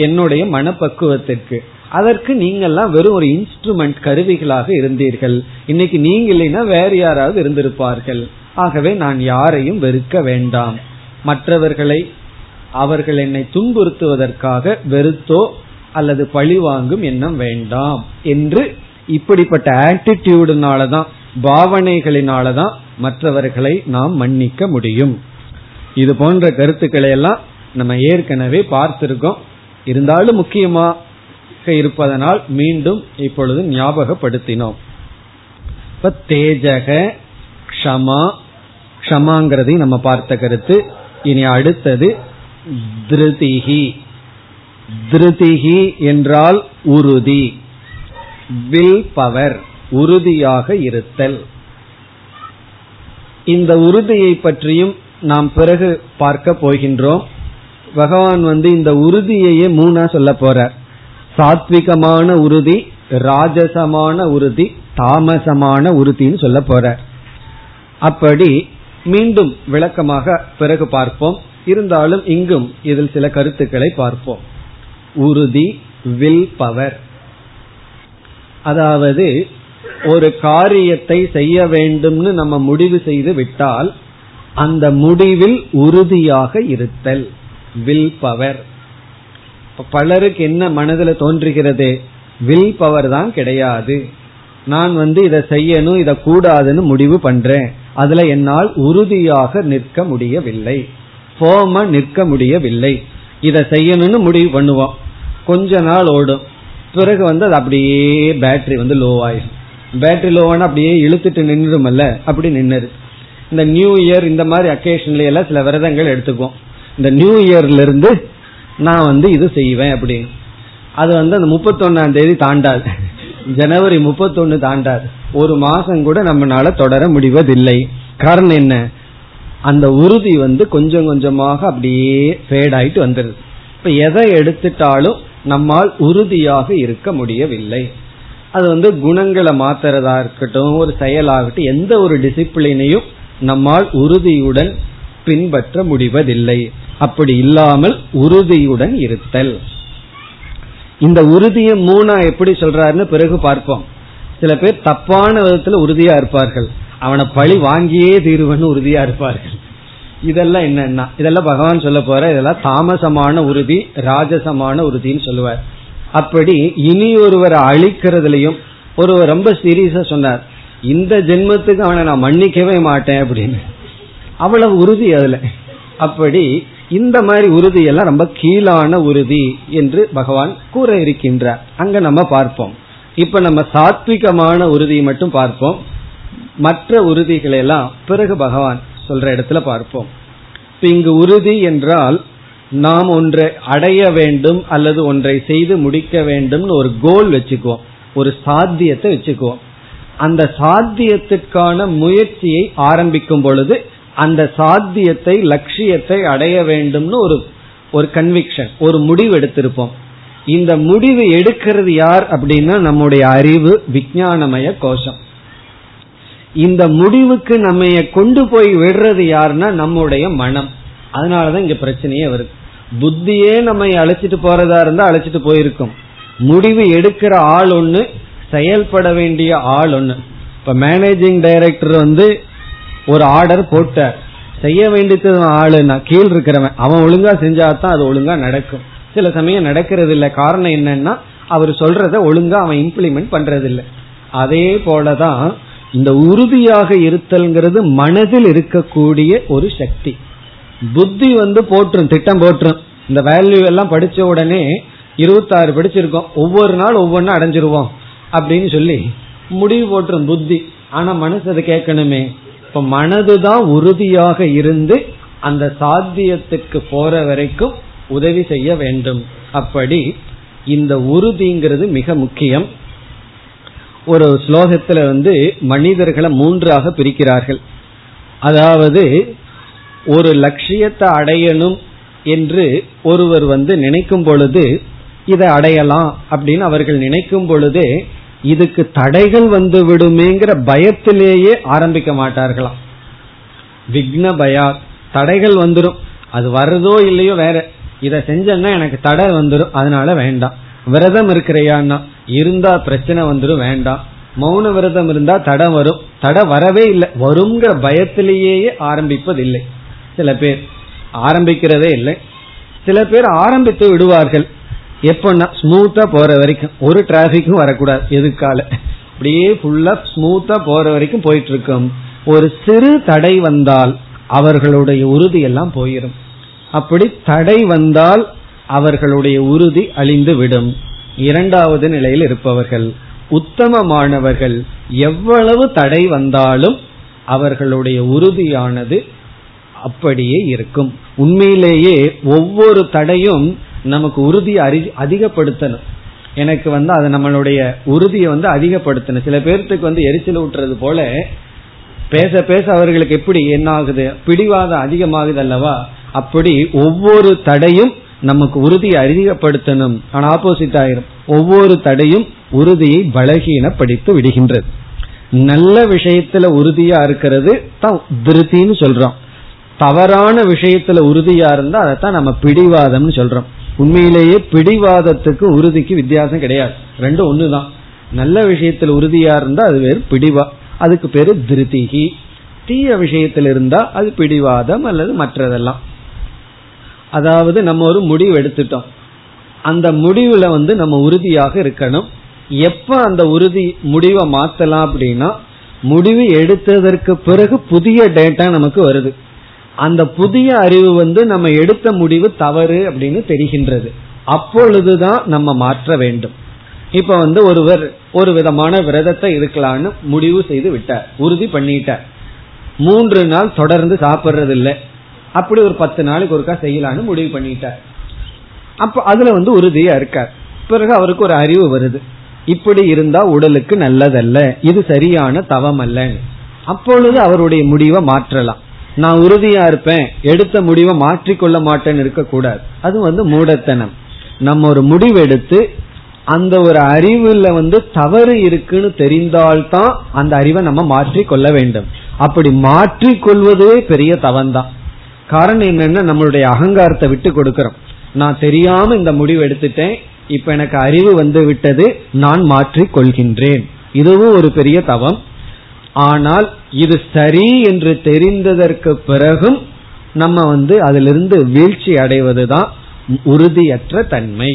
என்னுடைய மனப்பக்குவத்திற்கு, அதற்கு நீங்கள்லாம் வெறும் ஒரு இன்ஸ்ட்ருமெண்ட், கருவிகளாக இருந்தீர்கள். இன்னைக்கு நீங்க இல்லைன்னா வேற யாராவது இருந்திருப்பார்கள். ஆகவே நான் யாரையும் வெறுக்க வேண்டாம். மற்றவர்களை அவர்கள் என்னை துன்புறுத்துவதற்காக வெறுத்தோ அல்லது பழி வாங்கும் எண்ணம் வேண்டாம் என்று இப்படிப்பட்ட ஆட்டிடியூடுனாலதான், பாவனைகளினாலதான் மற்றவர்களை நாம் மன்னிக்க முடியும். இது போன்ற கருத்துக்களை எல்லாம் நம்ம ஏற்கனவே பார்த்திருக்கோம். இருந்தாலும் முக்கியமாக இருப்பதனால் மீண்டும் இப்பொழுது ஞாபகப்படுத்தினோம். இப்ப தேஜக க்ஷமா, க்ஷமாங்கிறதை நம்ம பார்த்த கருத்து. இனி அடுத்தது திருதிஹி. திருதிஹி என்றால் உறுதி, வில் பவர், உறுதியாக இருத்தல். இந்த உறுதியை பற்றியும் நாம் பிறகு பார்க்க போகின்றோம். பகவான் இந்த உறுதியையே மூணா சொல்ல போறார். சாத்விகமான உறுதி, ராஜசமான உறுதி, தாமசமான உறுதின்னு சொல்ல போறார். அப்படி மீண்டும் விளக்கமாக பிறகு பார்ப்போம். இருந்தாலும் இங்கும் இதில் சில கருத்துக்களை பார்ப்போம். உறுதி, வில் பவர், அதாவது ஒரு காரியத்தை செய்ய வேண்டும்னு நம்ம முடிவு செய்து விட்டால் அந்த முடிவில் உறுதியாக இருத்தல், வில் பவர். பலருக்கு என்ன மனதில் தோன்றுகிறது, வில் பவர் தான் கிடையாது, நான் இதை செய்யணும் இதை கூடாதுன்னு முடிவு பண்றேன், அதுல என்னால் உறுதியாக நிற்க முடியவில்லை, போம நிற்க முடியவில்லை. இதை செய்யணும்னு முடிவு பண்ணுவோம், கொஞ்ச நாள் ஓடும், பிறகு அது அப்படியே பேட்டரி லோ ஆயிடும். பேட்டரி லோவான அப்படியே இழுத்துட்டு நின்றுமல்ல, அப்படி நின்னுது. இந்த நியூ இயர் இந்த மாதிரி அக்கேஷன்ல எல்லாம் சில விரதங்கள் எடுத்துக்குவோம். இந்த நியூ இயர்ல இருந்து நான் இது செய்வேன் அப்படின்னு, அது அந்த 31ஆம் தேதி தாண்டாது, ஜனவரி 31 தாண்டாது, ஒரு மாசம் கூட நம்மளால தொடர முடிவதில்லை. காரணம் என்ன, அந்த உறுதி கொஞ்சம் கொஞ்சமாக அப்படியே ஃபேட் ஆயிட்டு வந்துருது. இப்ப எதை எடுத்துட்டாலும் நம்மால் உறுதியாக இருக்க முடியவில்லை. அது குணங்களை மாத்துறதா இருக்கட்டும், ஒரு செயலாகட்டும், எந்த ஒரு டிசிப்ளினையும் நம்மால் உறுதியுடன் பின்பற்ற முடிவதில்லை. அப்படி இல்லாமல் உறுதியுடன் இருத்தல். இந்த உறுதியை மூணா எப்படி சொல்றாருன்னு பிறகு பார்ப்போம். சில பேர் தப்பான விதத்துல உறுதியா இருப்பார்கள், அவனை பழி வாங்கியே தீர்வுன்னு உறுதியா இருப்பார்கள். இதெல்லாம் என்னன்னா இதெல்லாம் பகவான் சொல்ல போற, இதெல்லாம் தாமசமான உறுதி, ராஜசமான உறுதின்னு சொல்லுவார். அப்படி இனி ஒருவரை அழிக்கிறதுலயும் ஒருவர் ரொம்ப சீரியஸா சொன்னார், இந்த ஜென்மத்துக்கு அவனை நான் மன்னிக்கவே மாட்டேன் அப்படின்னு, அவ்வளவு உறுதி அதுல. அப்படி இந்த மாதிரி உறுதியெல்லாம் ரொம்ப கீழான உறுதி என்று பகவான் கூற இருக்கின்றார். அங்க நம்ம பார்ப்போம். இப்ப நம்ம சாத்விகமான உறுதியை மட்டும் பார்ப்போம், மற்ற உறுதிகளை எல்லாம் பிறகு பகவான் சொல்ற இடத்துல பார்ப்போம். இப்ப இங்கு உறுதி என்றால் நாம் ஒன்றை அடைய வேண்டும் அல்லது ஒன்றை செய்து முடிக்க வேண்டும்னு ஒரு கோல் வச்சுக்குவோம், ஒரு சாத்தியத்தை வச்சுக்குவோம். அந்த சாத்தியத்துக்கான முயற்சியை ஆரம்பிக்கும் பொழுது அந்த சாத்தியத்தை லட்சியத்தை அடைய வேண்டும்னு ஒரு கன்விக்ஷன், ஒரு முடிவு எடுத்திருப்போம். இந்த முடிவு எடுக்கிறது யார் அப்படின்னா நம்முடைய அறிவு, விஞ்ஞானமய கோஷம். இந்த முடிவுக்கு நம்ம கொண்டு போய் விடுறது யாருன்னா நம்முடைய மனம். அதனாலதான் இங்க பிரச்சனையே வருது. புத்தியே நம்ம அழைச்சிட்டு போறதா இருந்தா அழைச்சிட்டு போயிருக்கும். முடிவு எடுக்கிற ஆள் ஒண்ணு, செயல்பட வேண்டிய ஆள் ஒண்ணு. இப்ப மேனேஜிங் டைரக்டர் வந்து ஒரு ஆர்டர் போட்டார், செய்ய வேண்டியது ஆளுன்னா கீழ் இருக்கிறவன் அவன் ஒழுங்கா செஞ்சாதான் அது ஒழுங்கா நடக்கும். சில சமயம் நடக்கிறது இல்லை, காரணம் என்னன்னா அவர் சொல்றத ஒழுங்கா அவன் இம்ப்ளிமெண்ட் பண்றது இல்லை. அதே போலதான் இந்த உறுதியாக இருத்தல்ங்கிறது மனதில் இருக்கக்கூடிய ஒரு சக்தி. புத்தி வந்து போற்றும், திட்டம் போற்றும். இந்த வேல்யூ எல்லாம் படிச்ச உடனே 26 படிச்சிருக்கோம், ஒவ்வொரு நாள் ஒவ்வொன்னு அடைஞ்சிருவோம் அப்படின்னு சொல்லி முடிவு போற்றும் புத்தி. ஆனா மனசு அதை கேட்கணுமே. இப்ப மனதுதான் உறுதியாக இருந்து அந்த சாத்தியத்துக்கு போற வரைக்கும் உதவி செய்ய வேண்டும். அப்படி இந்த உறுதிங்கிறது மிக முக்கியம். ஒரு ஸ்லோகத்துல வந்து மனிதர்களை மூன்றாக பிரிக்கிறார்கள். அதாவது ஒரு லட்சியத்தை அடையணும் என்று ஒருவர் வந்து நினைக்கும் பொழுது, இதை அடையலாம் அப்படின்னு அவர்கள் நினைக்கும் பொழுது இதுக்கு தடைகள் வந்து விடுமேங்கிற பயத்திலேயே ஆரம்பிக்க மாட்டார்களாம். விக்ன பயா, தடைகள் வந்துடும், அது வருதோ இல்லையோ, வேற இதை செஞ்சேன்னா எனக்கு தடை வந்துடும், அதனால வேண்டாம். விரதம் இருக்கிறையான்னா இருந்தா பிரச்சனை வந்துடும், வேண்டாம். மௌன விரதம் இருந்தா தடை வரும், தடை வரவே இல்லை, வருங்கிற பயத்திலேயே ஆரம்பிப்பதில்லை. சில பேர் ஆரம்பிக்கிறதே இல்லை, சில பேர் ஆரம்பித்து விடுவார்கள். எப்பன்னா ஸ்மூத்தா போற வரைக்கும், ஒரு டிராபிக்கும் வரக்கூடாது, எதுக்கால அப்படியே ஃபுல்லா ஸ்மூத்தா போற வரைக்கும் போயிட்டு இருக்கும். ஒரு சிறு தடை வந்தால் அவர்களுடைய உறுதி எல்லாம் போயிடும். அப்படி தடை வந்தால் அவர்களுடைய உறுதி அழிந்து விடும். இரண்டாவது நிலையில் இருப்பவர்கள் உத்தமமானவர்கள், எவ்வளவு தடை வந்தாலும் அவர்களுடைய உறுதியானது அப்படியே இருக்கும். உண்மையிலேயே ஒவ்வொரு தடையும் நமக்கு உறுதி அதிகப்படுத்தணும். எனக்கு வந்து அது நம்மளுடைய உறுதியை வந்து அதிகப்படுத்தணும். சில பேர்த்துக்கு வந்து எரிச்சல் ஊட்டுறது போல பேச பேச அவர்களுக்கு எப்படி என்ன ஆகுது, பிடிவாதம் அதிகமாகுது அல்லவா? அப்படி ஒவ்வொரு தடையும் நமக்கு உறுதியை அதிகப்படுத்தணும். ஆனால் ஆப்போசிட் ஆயிரும், ஒவ்வொரு தடையும் உறுதியை பலகீனப்படுத்தி விடுகின்றது. நல்ல விஷயத்துல உறுதியா இருக்கிறது தான் திருப்தின்னு சொல்றோம், தவறான விஷயத்துல உறுதியா இருந்தா அதைத்தான் நம்ம பிடிவாதம்னு சொல்றோம். உண்மையிலேயே பிடிவாதத்துக்கு உறுதிக்கு வித்தியாசம் கிடையாது, ரெண்டும் ஒண்ணுதான். நல்ல விஷயத்துல உறுதியா இருந்தா அது வேறு பிடிவா, அதுக்கு பேரு திருதிகி. தீய விஷயத்துல இருந்தா அது பிடிவாதம் அல்லது மற்றதெல்லாம். அதாவது நம்ம ஒரு முடிவு எடுத்துட்டோம், அந்த முடிவுல வந்து நம்ம உறுதியாக இருக்கணும். எப்ப அந்த உறுதி முடிவை மாத்தலாம் அப்படின்னா, முடிவு எடுத்ததற்கு பிறகு புதிய டேட்டா நமக்கு வருது, அந்த புதிய அறிவு வந்து நம்ம எடுத்த முடிவு தவறு அப்படின்னு தெரிகின்றது, அப்பொழுதுதான் நம்ம மாற்ற வேண்டும். இப்ப வந்து ஒருவர் ஒரு விதமான விரதத்தை இருக்கலான்னு முடிவு செய்து விட்டார், உறுதி பண்ணிட்டார். 3 நாள் தொடர்ந்து சாப்பிட்றது இல்லை, அப்படி ஒரு 10 நாளைக்கு ஒருக்கா செய்யலான்னு முடிவு பண்ணிட்டார். அப்ப அதுல வந்து உறுதியா இருக்கார். பிறகு அவருக்கு ஒரு அறிவு வருது, இப்படி இருந்தா உடலுக்கு நல்லதல்ல, இது சரியான தவம் அல்லன்னு. அப்பொழுது அவருடைய முடிவை மாற்றலாம். நான் உறுதியா இருப்பேன், எடுத்த முடிவை மாற்றிக்கொள்ள மாட்டேன்னு இருக்கக்கூடாது, அது வந்து மூடத்தனம். நம்ம ஒரு முடிவு எடுத்து அந்த ஒரு அறிவுல வந்து தவறு இருக்குன்னு தெரிந்தால்தான் அந்த அறிவை நம்ம மாற்றிக்கொள்ள வேண்டும். அப்படி மாற்றிக்கொள்வதே பெரிய தவந்தான். காரணம் என்னன்னா நம்மளுடைய அகங்காரத்தை விட்டு கொடுக்கிறோம். நான் தெரியாம இந்த முடிவு எடுத்துட்டேன், இப்ப எனக்கு அறிவு வந்து விட்டது, நான் மாற்றிக்கொள்கின்றேன், இதுவும் ஒரு பெரிய தவம். ஆனால் இது சரி என்று தெரிந்ததற்கு பிறகும் நம்ம அதிலிருந்து வீழ்ச்சி அடைவதுதான் உறுதியற்ற தன்மை.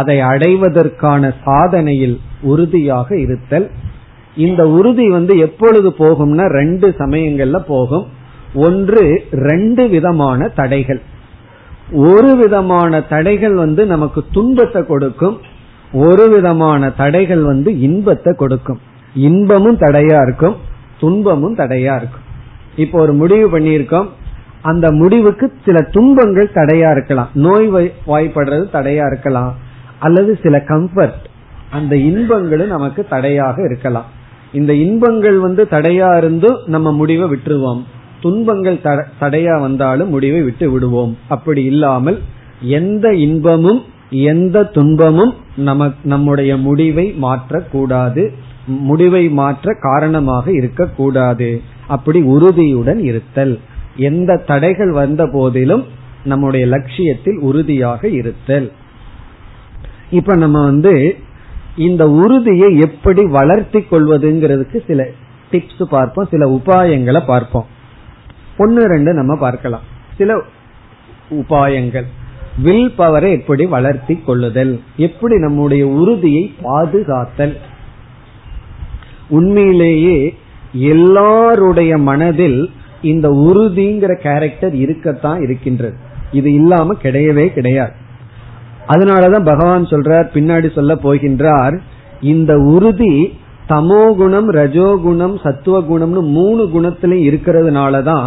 அதை அடைவதற்கான சாதனையில் உறுதியாக இருத்தல். இந்த உறுதி எப்பொழுது போகும்னா ரெண்டு சமயங்கள்ல போகும். ஒன்று, ரெண்டு விதமான தடைகள். ஒரு விதமான தடைகள் நமக்கு துன்பத்தை கொடுக்கும், ஒரு விதமான தடைகள் இன்பத்தை கொடுக்கும். இன்பமும் தடையா இருக்கும், துன்பமும் தடையா இருக்கும். இப்போ ஒரு முடிவு பண்ணியிருக்கோம், அந்த முடிவுக்கு சில துன்பங்கள் தடையா இருக்கலாம், நோய் வாய்ப்படுறது தடையா இருக்கலாம், அல்லது சில கம்ஃபர்ட் அந்த இன்பங்களும் நமக்கு தடையாக இருக்கலாம். இந்த இன்பங்கள் தடையா இருந்து நம்ம முடிவை விட்டுருவோம், துன்பங்கள் தடையா வந்தாலும் முடிவை விட்டு விடுவோம். அப்படி இல்லாமல் எந்த இன்பமும் எந்த துன்பமும் நம்முடைய முடிவை மாற்றக்கூடாது, முடிவை மாற்ற காரணமாக இருக்கக்கூடாது. அப்படி உறுதியுடன் இருத்தல், எந்த தடைகள் வந்த போதிலும் நம்முடைய லட்சியத்தில் உறுதியாக இருத்தல். இப்ப நம்ம இந்த உறுதியை எப்படி வளர்த்தி கொள்வதுங்கிறதுக்கு சில டிப்ஸ் பார்ப்போம், சில உபாயங்களை பார்ப்போம். ஒன்னு ரெண்டு நம்ம பார்க்கலாம். சில உபாயங்கள், வில் பவரை எப்படி வளர்த்தி கொள்ளுதல், எப்படி நம்முடைய உறுதியை பாதுகாத்தல். உண்மையிலேயே எல்லாருடைய மனதில் இந்த உறுதிங்கிற கேரக்டர் இருக்கத்தான் இருக்கின்றது, இது இல்லாம கிடையவே கிடையாது. அதனாலதான் பகவான் சொல்றார், பின்னாடி சொல்ல போகின்றார், இந்த உறுதி தமோகுணம் ரஜோகுணம் சத்துவகுணம்னு மூணு குணத்திலையும் இருக்கிறதுனாலதான்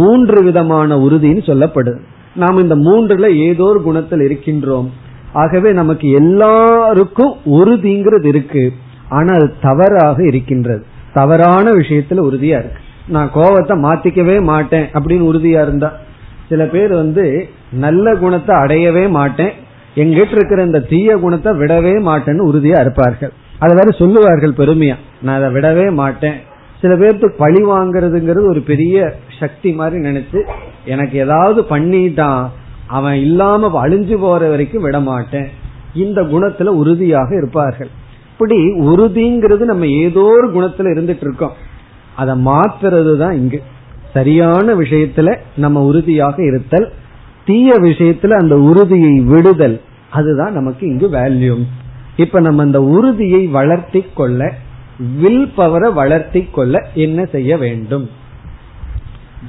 மூன்று விதமான உறுதின்னு சொல்லப்படுது. நாம் இந்த மூன்றுல ஏதோ ஒரு குணத்தில் இருக்கின்றோம். ஆகவே நமக்கு எல்லாருக்கும் உறுதிங்கிறது இருக்கு, ஆனா அது தவறாக இருக்கின்றது, தவறான விஷயத்துல உறுதியா இருக்கு. நான் கோபத்தை மாத்திக்கவே மாட்டேன் அப்படின்னு உறுதியா இருந்தா, சில பேர் நல்ல குணத்தை அடையவே மாட்டேன், எங்கிட்ட இருக்கிற இந்த தீய குணத்தை விடவே மாட்டேன்னு உறுதியா இருப்பார்கள். அதை வேற சொல்லுவார்கள் பெருமையா, நான் அதை விடவே மாட்டேன். சில பேருக்கு பழி வாங்குறதுங்கிறது ஒரு பெரிய சக்தி மாதிரி நினைச்சு, எனக்கு ஏதாவது பண்ணிட்டான் அவன் இல்லாம அழிஞ்சு போற வரைக்கும் விட மாட்டேன், இந்த குணத்துல உறுதியாக இருப்பார்கள். இப்படி உறுதிங்கிறது நம்ம ஏதோ ஒரு குணத்துல இருந்துட்டு இருக்கோம், அதை மாத்துறது தான் இங்கு. சரியான விஷயத்துல நம்ம உறுதியாக இருத்தல், தீய விஷயத்துல அந்த உறுதியை விடுதல், அதுதான் நமக்கு இங்கு வேல்யூ. இப்ப நம்ம அந்த உறுதியை வளர்த்தி கொள்ள, வில் பவரை வளர்த்தி கொள்ள என்ன செய்ய வேண்டும்?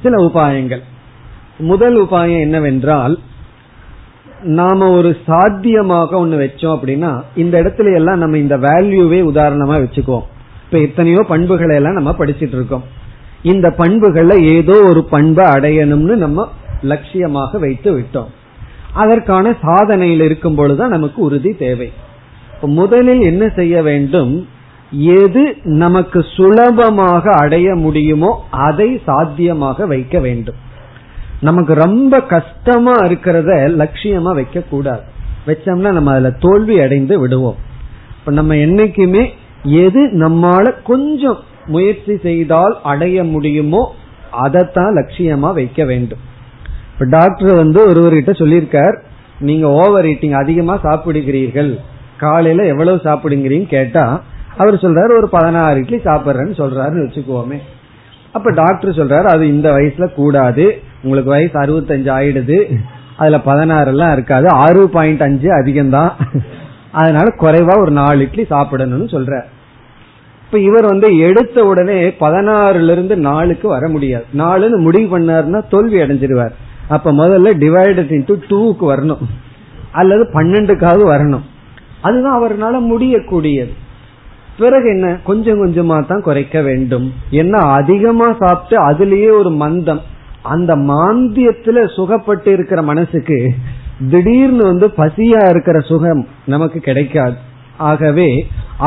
சில உபாயங்கள். முதல் உபாயம் என்னவென்றால், நாம ஒரு சாத்தியமாக ஒண்ணு வச்சோம் அப்படின்னா, இந்த இடத்துல எல்லாம் நம்ம இந்த வேல்யூவே உதாரணமா வச்சுக்குவோம். இப்ப எத்தனையோ பண்புகளை எல்லாம் நம்ம படிச்சுட்டு இருக்கோம். இந்த பண்புகள்ல ஏதோ ஒரு பண்பை அடையணும்னு நம்ம லட்சியமாக வைத்து விட்டோம். அதற்கான சாதனையில் இருக்கும் பொழுதுதான் நமக்கு உறுதி தேவை. முதலில் என்ன செய்ய வேண்டும்? எது நமக்கு சுலபமாக அடைய முடியுமோ அதை சாத்தியமாக வைக்க வேண்டும். நமக்கு ரொம்ப கஷ்டமா இருக்கிறத லட்சியமா வைக்க கூடாது. வச்சோம்னா நம்ம அதுல தோல்வி அடைந்து விடுவோம். இப்ப நம்ம என்னைக்குமே எது நம்மால கொஞ்சம் முயற்சி செய்தால் அடைய முடியுமோ அதைத்தான் லட்சியமா வைக்க வேண்டும். இப்ப டாக்டர் ஒருவர்கிட்ட சொல்லியிருக்கார், நீங்க ஓவர் ஈட்டிங் அதிகமா சாப்பிடுகிறீர்கள், காலையில எவ்வளவு சாப்பிடுங்கிறீங்கன்னு கேட்டா அவர் சொல்றாரு ஒரு 16 இட்லி சாப்பிட்றேன்னு சொல்றாருன்னு வச்சுக்கோமே. அப்ப டாக்டர் சொல்றாரு, அது இந்த வயசுல கூடாது, உங்களுக்கு வயசு 65 ஆயிடுது, அதுல 16 எல்லாம் இருக்காது, 6.5 அதிகம்தான், அதனால குறைவா ஒரு 4 இட்லி சாப்பிடணும்னு சொல்றாரு. இப்ப இவர் எடுத்த உடனே 16லிருந்து 4க்கு வர முடியாது, 4ன்னு முடிவு பண்ணாருன்னா தோல்வி அடைஞ்சிருவார். அப்ப முதல்ல டிவைடட் இன்டூ 2க்கு வரணும், அல்லது 12க்காவது வரணும், அதுதான் அவரால் முடியக்கூடியது. பிறகு என்ன, கொஞ்சம் கொஞ்சமா தான் குறைக்க வேண்டும். என்ன அதிகமா சாப்பிட்டு அதுலயே ஒரு மந்தம், அந்த மாந்தியத்துல சுகப்பட்டு இருக்கிற மனசுக்கு திடீர்னு பசியா இருக்கிற சுகம் நமக்கு கிடைக்காது. ஆகவே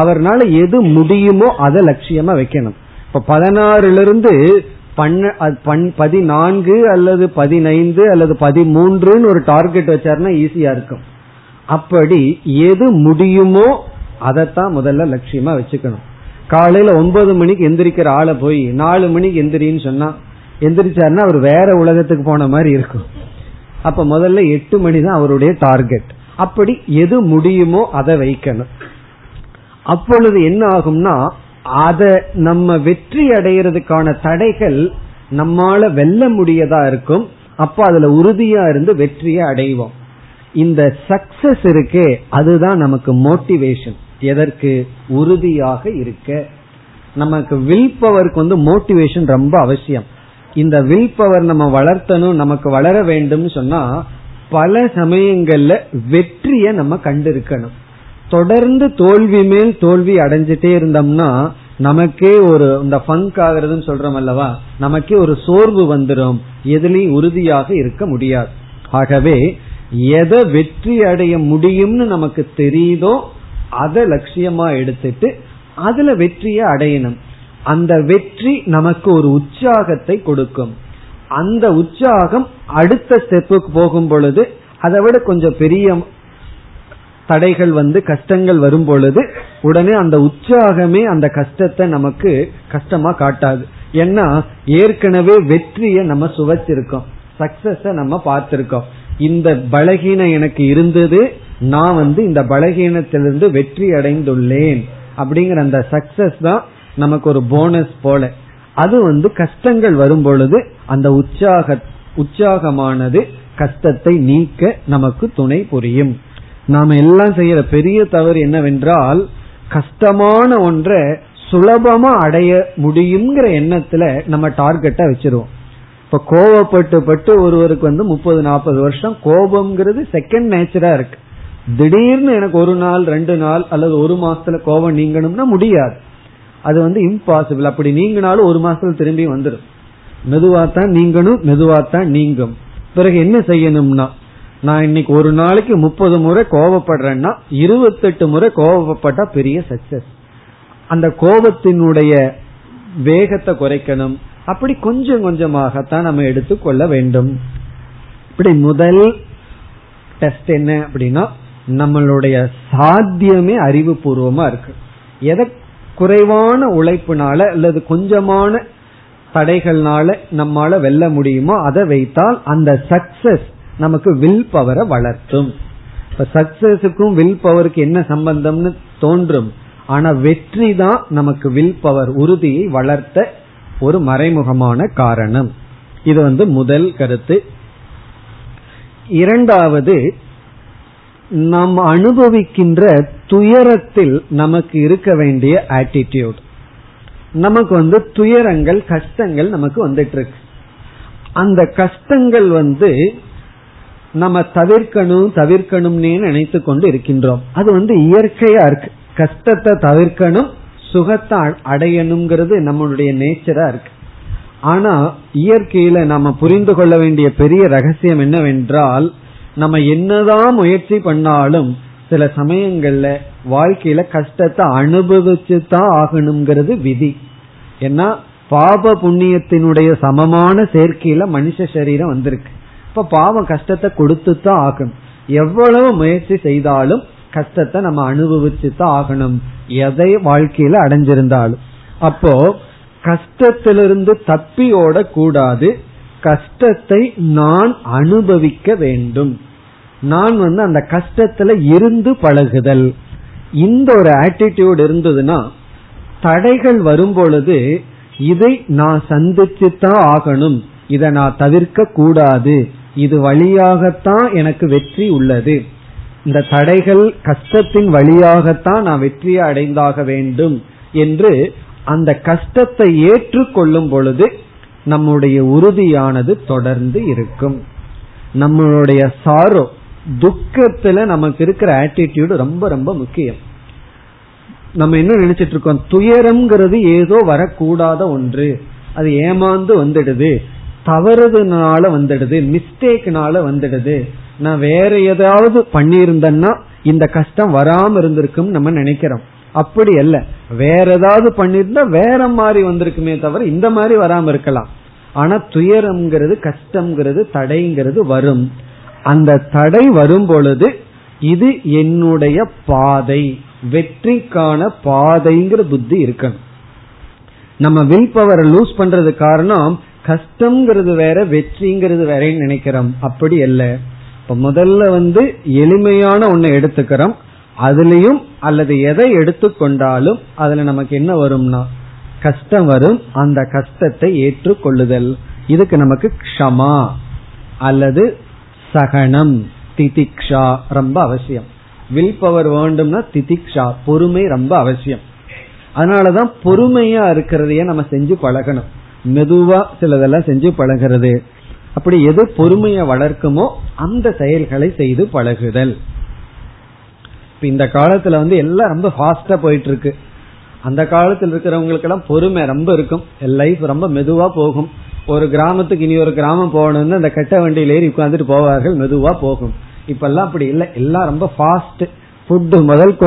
அவர்னால எது முடியுமோ அதை லட்சியமா வைக்கணும். இப்ப 16லிருந்து 14 அல்லது 15 அல்லது 13ன்னு ஒரு டார்கெட் வச்சாருன்னா ஈஸியா இருக்கும். அப்படி எது முடியுமோ அதைத்தான் முதல்ல லட்சியமா வச்சுக்கணும். காலையில 9 மணிக்கு எந்திரிக்கிற ஆளை போய் 4 மணிக்கு எந்திரின்னு சொன்னா எந்திரிச்சாருன்னா அவர் வேற உலகத்துக்கு போன மாதிரி இருக்கும். அப்ப முதல்ல 8 மணி தான் அவருடைய டார்கெட். அப்படி எது முடியுமோ அதை வைக்கணும். அப்பொழுது என்ன ஆகும்னா அதை நம்ம வெற்றி அடைகிறதுக்கான தடைகள் நம்மால வெல்ல முடியதா இருக்கும். அப்ப அதுல உறுதியா இருந்து வெற்றியை அடைவோம். இந்த சக்சஸ் இருக்கே அதுதான் நமக்கு மோட்டிவேஷன். எதற்கு? உறுதியாக இருக்க. நமக்கு வில் பவருக்கு மோட்டிவேஷன் ரொம்ப அவசியம். இந்த வில் பவர் நம்ம வளர்த்தணும், நமக்கு வளர வேண்டும் சொன்னா பல சமயங்கள்ல வெற்றியை நம்ம கண்டிருக்கணும். தொடர்ந்து தோல்வி மேல் தோல்வி அடைஞ்சிட்டே இருந்தோம்னா நமக்கே ஒரு இந்த ஃபங்க் ஆகுறதுன்னு சொல்றோம் அல்லவா, நமக்கே ஒரு சோர்வு வந்துடும், எதுலயும் உறுதியாக இருக்க முடியாது. ஆகவே எதை வெற்றி அடைய முடியும்னு நமக்கு தெரியுதோ அதை லட்சியமா எடுத்துட்டு அதுல வெற்றியை அடையணும். அந்த வெற்றி நமக்கு ஒரு உற்சாகத்தை கொடுக்கும். அந்த உற்சாகம் அடுத்த ஸ்டெப்புக்கு போகும் பொழுது, அதை விட கொஞ்சம் பெரிய தடைகள் கஷ்டங்கள் வரும் பொழுது உடனே அந்த உற்சாகமே அந்த கஷ்டத்தை நமக்கு கஷ்டமா காட்டாது. ஏன்னா ஏற்கனவே வெற்றியை நம்ம சுவைச்சிருக்கோம், சக்சஸ நம்ம பார்த்திருக்கோம். இந்த பலகீனம் எனக்கு இருந்தது, நான் இந்த பலகீனத்திலிருந்து வெற்றி அடைந்துள்ளேன் அப்படிங்கிற அந்த சக்சஸ் தான் நமக்கு ஒரு போனஸ் போல. அது கஷ்டங்கள் வரும் பொழுது அந்த உற்சாகமானது கஷ்டத்தை நீக்க நமக்கு துணை புரியும். நாம எல்லாம் செய்யற பெரிய தவறு என்னவென்றால், கஷ்டமான ஒன்றை சுலபமா அடைய முடியுங்கிற எண்ணத்துல நம்ம டார்கெட்டா வச்சிருவோம். இப்ப கோபப்பட்டு ஒருவருக்கு 30-40 வருஷம் கோபம்ங்கிறது செகண்ட் நேச்சரா இருக்கு. திடீர்னு எனக்கு 1 நாள் 2 நாள் அல்லது 1 மாசத்துல கோபம் நீங்கணும்னா முடியாது, அது இம்பாசிபிள். அப்படி நீங்கினாலும் 1 மாசத்துல திரும்பி வந்துடும். மெதுவாத்தான் நீங்கணும், மெதுவாத்தான் நீங்கும். பிறகு என்ன செய்யணும்னா, நான் இன்னைக்கு ஒரு நாளைக்கு 30 முறை கோபப்படுறேன்னா 28 முறை கோபப்பட்டா பெரிய சக்சஸ். அந்த கோபத்தினுடைய வேகத்தை குறைக்கணும். அப்படி கொஞ்சம் கொஞ்சமாகத்தான் நம்ம எடுத்துக்கொள்ள வேண்டும். இப்படி முதல் டெஸ்ட் என்ன அப்படின்னா, நம்மளுடைய சாத்தியமே அறிவுபூர்வமா இருக்கு. எதை குறைவான உழைப்புனால அல்லது கொஞ்சமான தடைகள்னால நம்மால வெல்ல முடியுமோ அதை வைத்தால் அந்த சக்சஸ் நமக்கு வில் பவரை வளர்த்தும். இப்ப சக்சஸுக்கும் வில் பவருக்கு என்ன சம்பந்தம்னு தோன்றும், ஆனா வெற்றி தான் நமக்கு வில் பவர் உறுதியை வளர்த்த ஒரு மறைமுகமான காரணம். இது முதல் கருத்து. இரண்டாவது, நாம் அனுபவிக்கின்ற துயரத்தில் நமக்கு இருக்க வேண்டிய ஆட்டிடியூட். நமக்கு துயரங்கள் கஷ்டங்கள் நமக்கு வந்துட்டு இருக்கு. அந்த கஷ்டங்கள் நம்ம தவிர்க்கணும்னே நினைத்து கொண்டு இருக்கின்றோம். அது இயற்கையா இருக்கு. கஷ்டத்தை தவிர்க்கணும், சுகத்தை அடையணுங்கிறது நம்மளுடைய நேச்சரா இருக்கு. ஆனா இயற்கையில நம்ம புரிந்து கொள்ள வேண்டிய பெரிய ரகசியம் என்னவென்றால், நம்ம என்னதான் முயற்சி பண்ணாலும் சில சமயங்கள்ல வாழ்க்கையில கஷ்டத்தை அனுபவிச்சுதான் ஆகணுங்கிறது விதி. ஏன்னா பாப புண்ணியத்தினுடைய சமமான சேர்க்கையில மனுஷ சரீரம் வந்திருக்கு. இப்ப பாவம் கஷ்டத்தை கொடுத்துதான் ஆகணும். எவ்வளவு முயற்சி செய்தாலும் கஷ்டத்தை நம்ம அனுபவிச்சுதான் ஆகணும், எதை வாழ்க்கையில அடைஞ்சிருந்தாலும். அப்போ கஷ்டத்திலிருந்து தப்பி ஓட கூடாது, கஷ்டத்தை நான் அனுபவிக்க வேண்டும். நான் அந்த கஷ்டத்துல இருந்து பழகுதல். இந்த ஒரு ஆட்டிடியூட் இருந்ததுன்னா தடைகள் வரும் பொழுது இதை நான் சந்திச்சுதான் ஆகணும், இதை நான் தவிர்க்க கூடாது, இது வழியாகத்தான் எனக்கு வெற்றி உள்ளது, இந்த தடைகள் கஷ்டத்தின் வழியாகத்தான் நான் வெற்றியை அடைந்தாக வேண்டும் என்று அந்த கஷ்டத்தை ஏற்றுக்கொள்ளும் பொழுது நம்முடைய உறுதியானது தொடர்ந்து இருக்கும். நம்மளுடைய சாரோ துக்கத்துல நமக்கு இருக்கிற ஆட்டிடியூடு ரொம்ப ரொம்ப முக்கியம். நம்ம என்ன நினைச்சிட்டு இருக்கோம், துயரம்ங்கிறது ஏதோ வரக்கூடாத ஒன்று, அது ஏமாந்து வந்துடுது, தவறுதுனால வந்துடுது, மிஸ்டேக்னால வந்துடுது, நான் வேற ஏதாவது பண்ணியிருந்தேன்னா இந்த கஷ்டம் வராம இருந்திருக்கும் நம்ம நினைக்கிறோம். அப்படி அல்ல, வேற ஏதாவது பண்ணிருந்தா வேற மாதிரி வந்திருக்குமே தவிர இந்த மாதிரி வராம இருக்கலாம். ஆனா துயரம்ங்கிறது கஷ்டம்ங்கிறது தடைங்கிறது வரும். அந்த தடை வரும் பொழுது இது என்னுடைய பாதை, வெற்றிக்கான பாதைங்கிற புத்தி இருக்கணும். நம்ம வில் பவரை லூஸ் பண்றது காரணம் கஷ்டம்ங்கிறது வேற வெற்றிங்கிறது வேறன்னு நினைக்கிறோம். அப்படி அல்ல. இப்ப முதல்ல எளிமையான ஒண்ணு எடுத்துக்கிறோம், அதுலயும் அல்லது எதை எடுத்துக்கொண்டாலும் அதுல நமக்கு என்ன வரும்னா கஷ்டம் வரும். அந்த கஷ்டத்தை ஏற்றுக்கொள்ளுதல், இதுக்கு நமக்கு க்ஷமா அல்லது சகனம் திதிக்ஷா ரொம்ப அவசியம். வில் பவர் வேண்டும்னா திதிக்ஷா பொறுமை ரொம்ப அவசியம். அதனாலதான் பொறுமையா இருக்கிறதையே நம்ம செஞ்சு பழகணும். மெதுவா சிலதெல்லாம் செஞ்சு பழகிறது. அப்படி எது பொறுமையை வளர்க்குமோ அந்த செயல்களை செய்து பழகுதல். இந்த காலத்துல எல்லாம் ரொம்ப ஃபாஸ்டா போயிட்டு இருக்கு. அந்த காலத்துல இருக்கிறவங்களுக்கு எல்லாம் பொறுமை ரொம்ப இருக்கும், லைஃப் ரொம்ப மெதுவா போகும். ஒரு கிராமத்துக்கு இனி ஒரு கிராமம் போகணும்னு அந்த கட்ட வண்டியில ஏறி உட்காந்துட்டு போவார்கள், மெதுவா போகும். இப்ப எல்லாம் அப்படி இல்லை, எல்லாம் ரொம்ப ஃபாஸ்ட். ஃபுட்டு முதல்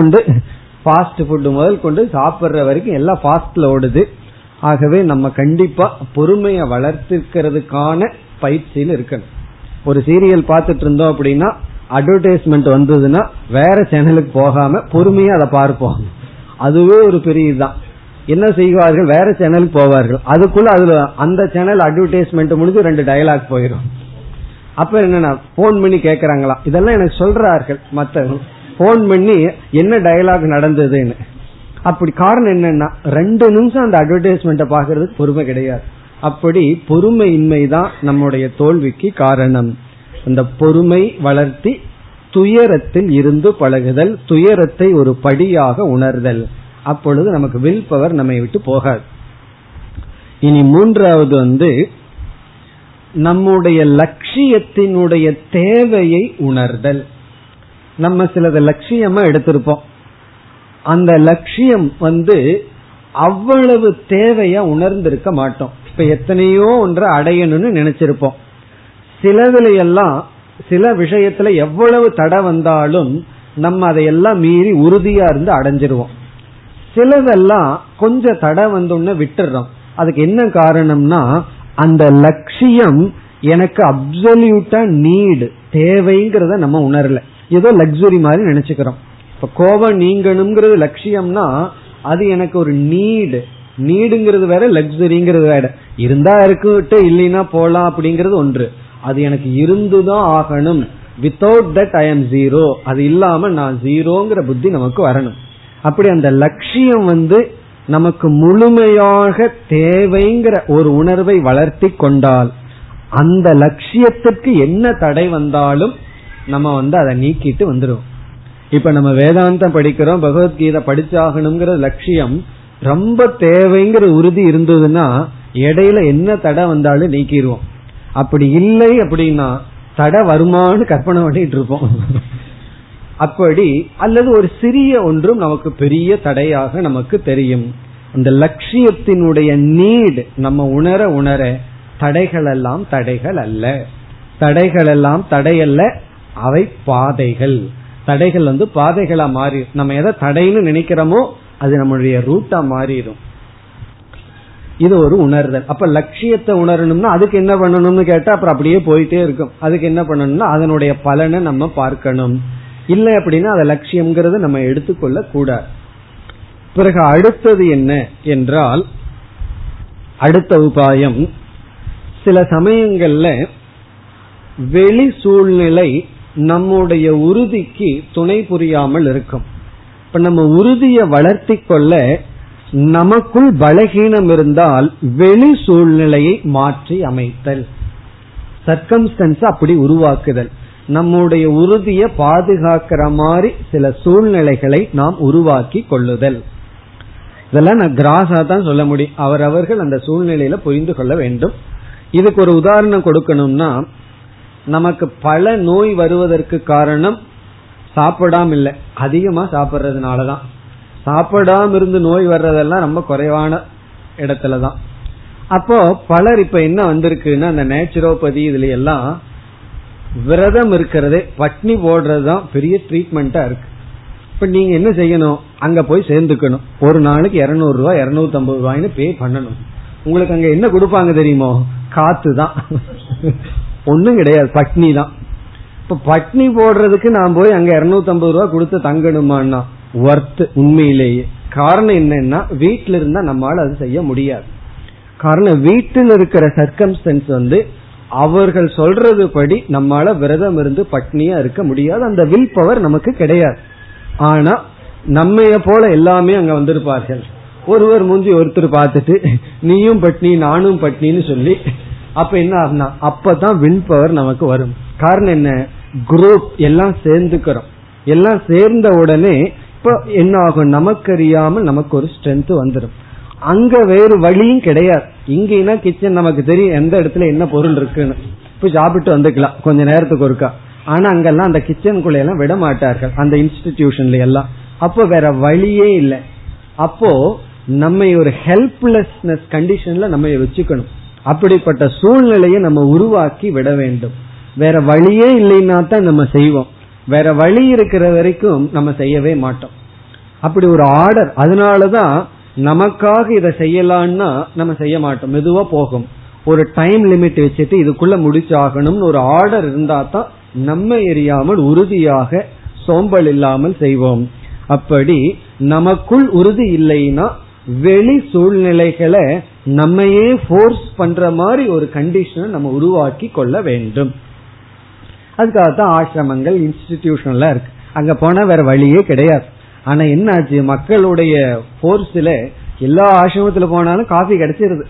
கொண்டு சாப்பிட்ற வரைக்கும் எல்லாம் ஃபாஸ்ட்ல ஓடுது. ஆகவே நம்ம கண்டிப்பா பொறுமையை வளர்த்துக்கிறதுக்கான பயிற்சியில் இருக்கணும். ஒரு சீரியல் பார்த்துட்டு இருந்தோம் அப்படின்னா அட்வர்டைஸ்மெண்ட் வந்ததுன்னா வேற சேனலுக்கு போகாம பொறுமையா அதை பார்ப்போம். அதுவே ஒரு பெரிய இதுதான். என்ன செய்வார்கள், வேற சேனலுக்கு போவார்கள். அதுக்குள்ள அதுல அந்த சேனல் அட்வர்டைஸ்மெண்ட் முடிஞ்சு ரெண்டு டயலாக் போயிடும். அப்ப என்னன்னா போன் பண்ணி கேக்குறாங்களா, இதெல்லாம் எனக்கு சொல்றார்கள் மத்தவங்க, போன் பண்ணி என்ன டயலாக் நடந்ததுன்னு. அப்படி காரணம் என்னன்னா 2 நிமிஷம் அந்த அட்வர்டைஸ்மெண்ட பாக்குறதுக்கு பொறுமை கிடையாது. அப்படி பொறுமையின்மை தான் நம்முடைய தோல்விக்கு காரணம். அந்த பொறுமை வளர்த்தி துயரத்தில் இருந்து பழகுதல், துயரத்தை ஒரு படியாக உணர்தல். அப்பொழுது நமக்கு வில் பவர் நம்மை விட்டு போகாது. இனி 3வது நம்முடைய லட்சியத்தினுடைய தேவையை உணர்தல். நம்ம சிலது லட்சியமா எடுத்திருப்போம், அந்த லட்சியம் அவ்வளவு தேவையா உணர்ந்திருக்க மாட்டோம். இப்ப எத்தனையோ ஒன்றை அடையணும்னு நினைச்சிருப்போம். சிலதுலையெல்லாம் சில விஷயத்துல எவ்வளவு தடை வந்தாலும் நம்ம அதையெல்லாம் மீறி உறுதியா இருந்து அடைஞ்சிருவோம். சிலதெல்லாம் கொஞ்சம் தடை வந்தோம்னா விட்டுறோம். அதுக்கு என்ன காரணம்னா அந்த லட்சியம் எனக்கு அப்சல்யூட்டா நீடு தேவைங்கிறத நம்ம உணரல, ஏதோ லக்ஸுரி மாதிரி நினைச்சுக்கிறோம். இப்ப கோபம் நீங்கணுங்கிறது லட்சியம்னா அது எனக்கு ஒரு நீடு, நீடுங்கிறது வேற லக்ஸுரிங்கிறது வேற. இருந்தா இருக்குட்டு இல்லைன்னா போலாம் அப்படிங்கறது ஒன்று, அது எனக்கு இருந்துதான் ஆகணும். Without that I am zero, அது இல்லாம நான் ஜீரோங்கிற புத்தி நமக்கு வரணும். அப்படி அந்த லட்சியம் நமக்கு முழுமையாக தேவைங்கிற ஒரு உணர்வை வளர்த்தி கொண்டால் அந்த லட்சியத்துக்கு என்ன தடை வந்தாலும் நம்ம அதை நீக்கிட்டு வந்துடும். இப்ப நம்ம வேதாந்தம் படிக்கிறோம், பகவத்கீதை படிச்சாகணுங்கிற லட்சியம் ரொம்ப தேவைங்கிற உறுதி இருந்ததுன்னா இடையில என்ன தடை வந்தாலும் நீக்கிடுவோம். அப்படி இல்லை அப்படின்னா தடை வருமானு கற்பனை பண்ணிட்டு இருப்போம். அப்படி அல்லது ஒரு சிறிய ஒன்றும் நமக்கு பெரிய தடையாக நமக்கு தெரியும். அந்த லட்சியத்தினுடைய நீடு நம்ம உணர உணர தடைகள் எல்லாம் தடைகள் அல்ல, தடைகள் எல்லாம் தடை அல்ல, அவை பாதைகள். தடைகள் பாதைகளா மாறி நம்ம எதை தடைன்னு நினைக்கிறோமோ அது நம்மளுடைய ரூட்டா மாறிடும். இது ஒரு உணர்தல். அப்ப லட்சியத்தை உணரணும்னா அதுக்கு என்ன பண்ணணும்னு கேட்டா அப்புறம் அப்படியே போயிட்டே இருக்கும். அதுக்கு என்ன பண்ணணும்னா அதனுடைய பலனை நம்ம பார்க்கணும். இல்லை அப்படின்னா அதை லட்சியம்ங்கிறது நம்ம எடுத்துக்கொள்ள கூடாது. பிறகு அடுத்தது என்ன என்றால், அடுத்த உபாயம், சில சமயங்கள்ல வெளி சூழ்நிலை நம்முடைய உறுதிக்கு துணை புரியாமல் இருக்கும். இப்ப நம்ம உறுதியை வளர்த்தி கொள்ள நமக்குள் பலகீனம் இருந்தால் வெளி சூழ்நிலையை மாற்றி அமைத்தல், சர்க்கம்ஸ்டன்ஸ் அப்படி உருவாக்குதல், நம்முடைய உறுதியை பாதுகாக்கிற மாதிரி சில சூழ்நிலைகளை நாம் உருவாக்கி கொள்ளுதல். இதெல்லாம் நான் கிராஸா தான் சொல்ல முடியும், அவரவர்கள் அந்த சூழ்நிலையில புரிந்து கொள்ள வேண்டும். இதுக்கு ஒரு உதாரணம் கொடுக்கணும்னா, நமக்கு பல நோய் வருவதற்கு காரணம் சாப்பிடாம இல்லை, அதிகமா சாப்பிட்றதுனாலதான். சாப்பிடாம இருந்து நோய் வர்றதெல்லாம் ரொம்ப குறைவான இடத்துலதான். அப்போ பலர் இப்ப என்ன வந்திருக்குன்னா, அந்த நேச்சுரோபதி இதுல எல்லாம் விரதம் இருக்கிறது, பட்னி போடுறதுதான் பெரிய ட்ரீட்மெண்டா இருக்கு. இப்ப நீங்க என்ன செய்யணும், அங்க போய் சேர்ந்துக்கணும். ஒரு நாளைக்கு 200 ரூபாய் 250 ரூபாய்னு பே பண்ணணும். உங்களுக்கு அங்க என்ன கொடுப்பாங்க தெரியுமோ, காத்து தான், ஒன்னும் கிடையாது, பட்னி தான். இப்ப பட்னி போடுறதுக்கு நான் போய் அங்க 250 ரூபா கொடுத்து தங்கணுமான்னா ஒர்த் உண்மையிலேயே. காரணம் என்னன்னா வீட்டில இருந்தா நம்மளால அது செய்ய முடியாது. காரணம் வீட்டில் இருக்கிற சர்க்கம்ஸ்டன்ஸ் அவர்கள் சொல்றது படி நம்மால விரதம் இருந்து பட்னியா இருக்க முடியாது, அந்த வில் பவர் நமக்கு கிடையாது. ஆனா நம்மைய போல எல்லாமே அங்க வந்திருப்பார்கள். ஒருவர் மூஞ்சி ஒருத்தர் பார்த்துட்டு நீயும் பட்னி நானும் பட்னின்னு சொல்லி, அப்ப என்ன ஆகுனா அப்பதான் வில் பவர் நமக்கு வரும். காரணம் என்ன, குரூப் எல்லாம் சேர்ந்துக்கிறோம். எல்லாம் சேர்ந்த உடனே இப்ப என்ன ஆகும், நமக்கு அறியாமல் நமக்கு ஒரு ஸ்ட்ரென்த் வந்துடும். அங்க வேறு வழியும் கிடையாது. இங்கன்னா கிச்சன் நமக்கு தெரியும் எந்த இடத்துல என்ன பொருள் இருக்குன்னு, இப்ப சாப்பிட்டு வந்துக்கலாம் கொஞ்ச நேரத்துக்கு ஒருக்கா. ஆனா அங்கெல்லாம் அந்த கிச்சனுக்குள்ள எல்லாம் விட மாட்டார்கள் அந்த இன்ஸ்டிடியூஷன்ல எல்லாம். அப்போ வேற வழியே இல்லை. அப்போ நம்ம ஒரு ஹெல்ப்லெஸ்னஸ் கண்டிஷன்ல நம்ம வச்சுக்கணும். அப்படிப்பட்ட சூழ்நிலையை நம்ம உருவாக்கி விட வேண்டும். வேற வழியே இல்லைன்னா தான் நம்ம செய்வோம். வேற வழி இருக்கிற வரைக்கும் நம்ம செய்யவே மாட்டோம். அப்படி ஒரு ஆர்டர். அதனாலதான் நமக்காக இதை செய்யலான்னா நம்ம செய்ய மாட்டோம், மெதுவா போகும். ஒரு டைம் லிமிட் வச்சுட்டு இதுக்குள்ள முடிச்சாகணும்னு ஒரு ஆர்டர் இருந்தா தான் நம்ம எரியாமல் உறுதியாக சோம்பல் இல்லாமல் செய்வோம். அப்படி நமக்குள் உறுதி இல்லைன்னா வெளி சூழ்நிலைகளை நம்மையே ஃபோர்ஸ் பண்ற மாதிரி ஒரு கண்டிஷனை நம்ம உருவாக்கி கொள்ள வேண்டும். அதுக்காகத்தான் ஆசிரமங்கள் இன்ஸ்டிடியூஷன் எல்லாம் இருக்கு. அங்க போனா வேற வழியே கிடையாது. ஆனா என்ன ஆச்சு, மக்களுடைய ஃபோர்ஸ்ல எல்லா ஆசிரமத்துல போனாலும் காஃபி கிடைச்சிருது,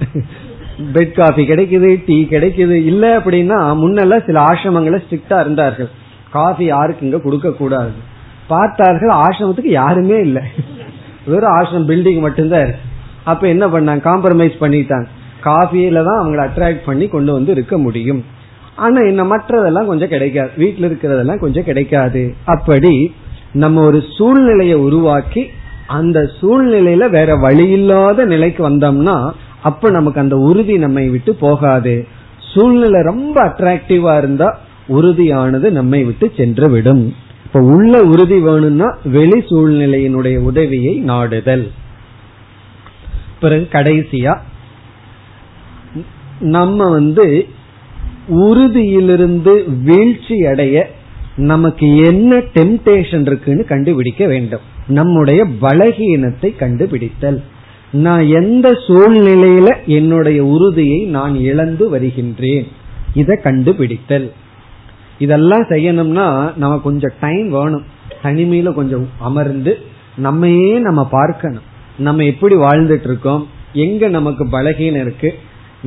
பெட் காஃபி கிடைக்குது, டீ கிடைக்குது. இல்ல அப்படின்னா முன்னெல்லாம் சில ஆசிரமங்களை ஸ்ட்ரிக்டா இருந்தார்கள், காஃபி யாருக்கு இங்க கொடுக்க கூடாது. பார்த்தார்கள் ஆசிரமத்துக்கு யாருமே இல்ல, வெறும் ஆசிரம பில்டிங் மட்டும்தான் இருக்கு. அப்ப என்ன பண்ணாங்க, காம்ப்ரமைஸ் பண்ணிட்டாங்க. காஃபியில தான் அவங்களை அட்ராக்ட் பண்ணி கொண்டு வந்து இருக்க முடியும். ஆனா என்ன, மற்றதெல்லாம் கொஞ்சம் கிடைக்காது, வீட்டுல இருக்கிறதெல்லாம் கொஞ்சம் கிடைக்காது. அப்படி நம்ம ஒரு சூழ்நிலையை உருவாக்கி அந்த சூழ்நிலையில வேற வழியில்லாத நிலைக்கு வந்தோம்னா அப்ப நமக்கு அந்த உறுதி நம்மை விட்டு போகாது. சூழ்நிலை ரொம்ப அட்ராக்டிவா இருந்தா உறுதியானது நம்மை விட்டு சென்று விடும். இப்ப உள்ள உறுதி வேணும்னா வெளி சூழ்நிலையினுடைய உதவியை நாடுதல். பிறகு கடைசியா நம்ம உறுதியிலிருந்து வீழ்ச்சி அடைய நமக்கு என்ன டெம்டேஷன் இருக்குன்னு கண்டுபிடிக்க வேண்டும். நம்முடைய பலகீனத்தை கண்டுபிடித்தல். நான் எந்த சூழ்நிலையில என்னுடைய உறுதியை நான் இழந்து வருகின்றேன், இதை கண்டுபிடித்தல். இதெல்லாம் செய்யணும்னா நமக்கு கொஞ்சம் டைம் வேணும். தனிமையில கொஞ்சம் அமர்ந்து நம்மையே நம்ம பார்க்கணும். நம்ம எப்படி வாழ்ந்துட்டு இருக்கோம், எங்க நமக்கு பலகீனம் இருக்கு.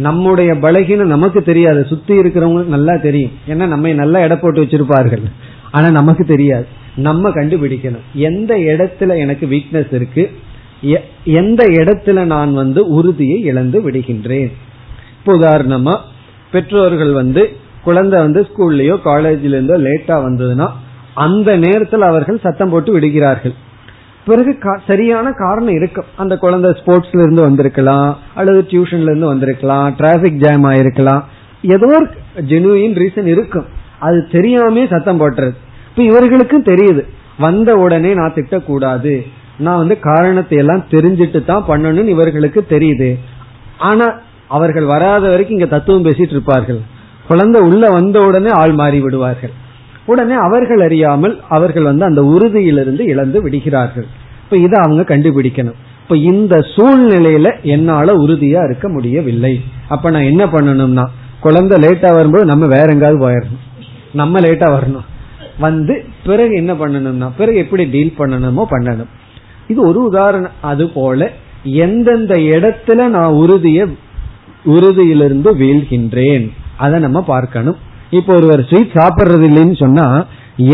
நம்முடைய பலகீனம் நமக்கு தெரியாது, சுத்தி இருக்கிறவங்களுக்கு நல்லா தெரியும். ஏன்னா நம்ம நல்லா எடை போட்டு வச்சிருப்பார்கள். ஆனா நமக்கு தெரியாது. நம்ம கண்டுபிடிக்கணும் எந்த இடத்துல எனக்கு வீக்னஸ் இருக்கு, எந்த இடத்துல நான் உறுதியை இழந்து விடுகின்றேன். இப்போ உதாரணமா பெற்றோர்கள் குழந்தை ஸ்கூல்லயோ காலேஜ்ல இருந்தோ லேட்டா வந்ததுன்னா அந்த நேரத்தில் அவர்கள் சத்தம் போட்டு விடுகிறார்கள். பிறகு சரியான காரணம் இருக்கும். அந்த குழந்தை ஸ்போர்ட்ஸ்ல இருந்து வந்திருக்கலாம், அல்லது டியூஷன்ல இருந்து வந்திருக்கலாம், டிராபிக் ஜாம் ஆயிருக்கலாம், ஏதோ ஒரு ஜெனுயின் ரீசன் இருக்கும். அது தெரியாமே சத்தம் போட்டுறது. இப்ப இவர்களுக்கும் தெரியுது, வந்த உடனே நான் திட்டக்கூடாது, நான் காரணத்தை எல்லாம் தெரிஞ்சிட்டு தான் பண்ணணும்னு இவர்களுக்கு தெரியுது. ஆனா அவர்கள் வராத வரைக்கும் இங்க தத்துவம் பேசிட்டு இருப்பார்கள். குழந்தை உள்ள வந்த உடனே ஆள் மாறி விடுவார்கள். உடனே அவர்கள் அறியாமல் அவர்கள் அந்த உறுதியிலிருந்து இழந்து விடுகிறார்கள். இப்ப இதை அவங்க கண்டுபிடிக்கணும். இப்ப இந்த சூழ்நிலையில என்னால உறுதியா இருக்க முடியவில்லை. அப்ப நான் என்ன பண்ணணும்னா, குழந்தை லேட்டா வரும்போது நம்ம வேற எங்காவது போயிடணும், நம்ம லேட்டா வரணும். பிறகு என்ன பண்ணணும்னா, பிறகு எப்படி டீல் பண்ணணுமோ பண்ணணும். இது ஒரு உதாரணம். அது போல எந்தெந்த இடத்துல நான் உறுதியிலிருந்து வீழ்கின்றேன் அதை நம்ம பார்க்கணும். இப்ப ஒருவர் ஸ்வீட் சாப்பிடுறது இல்லைன்னு சொன்னா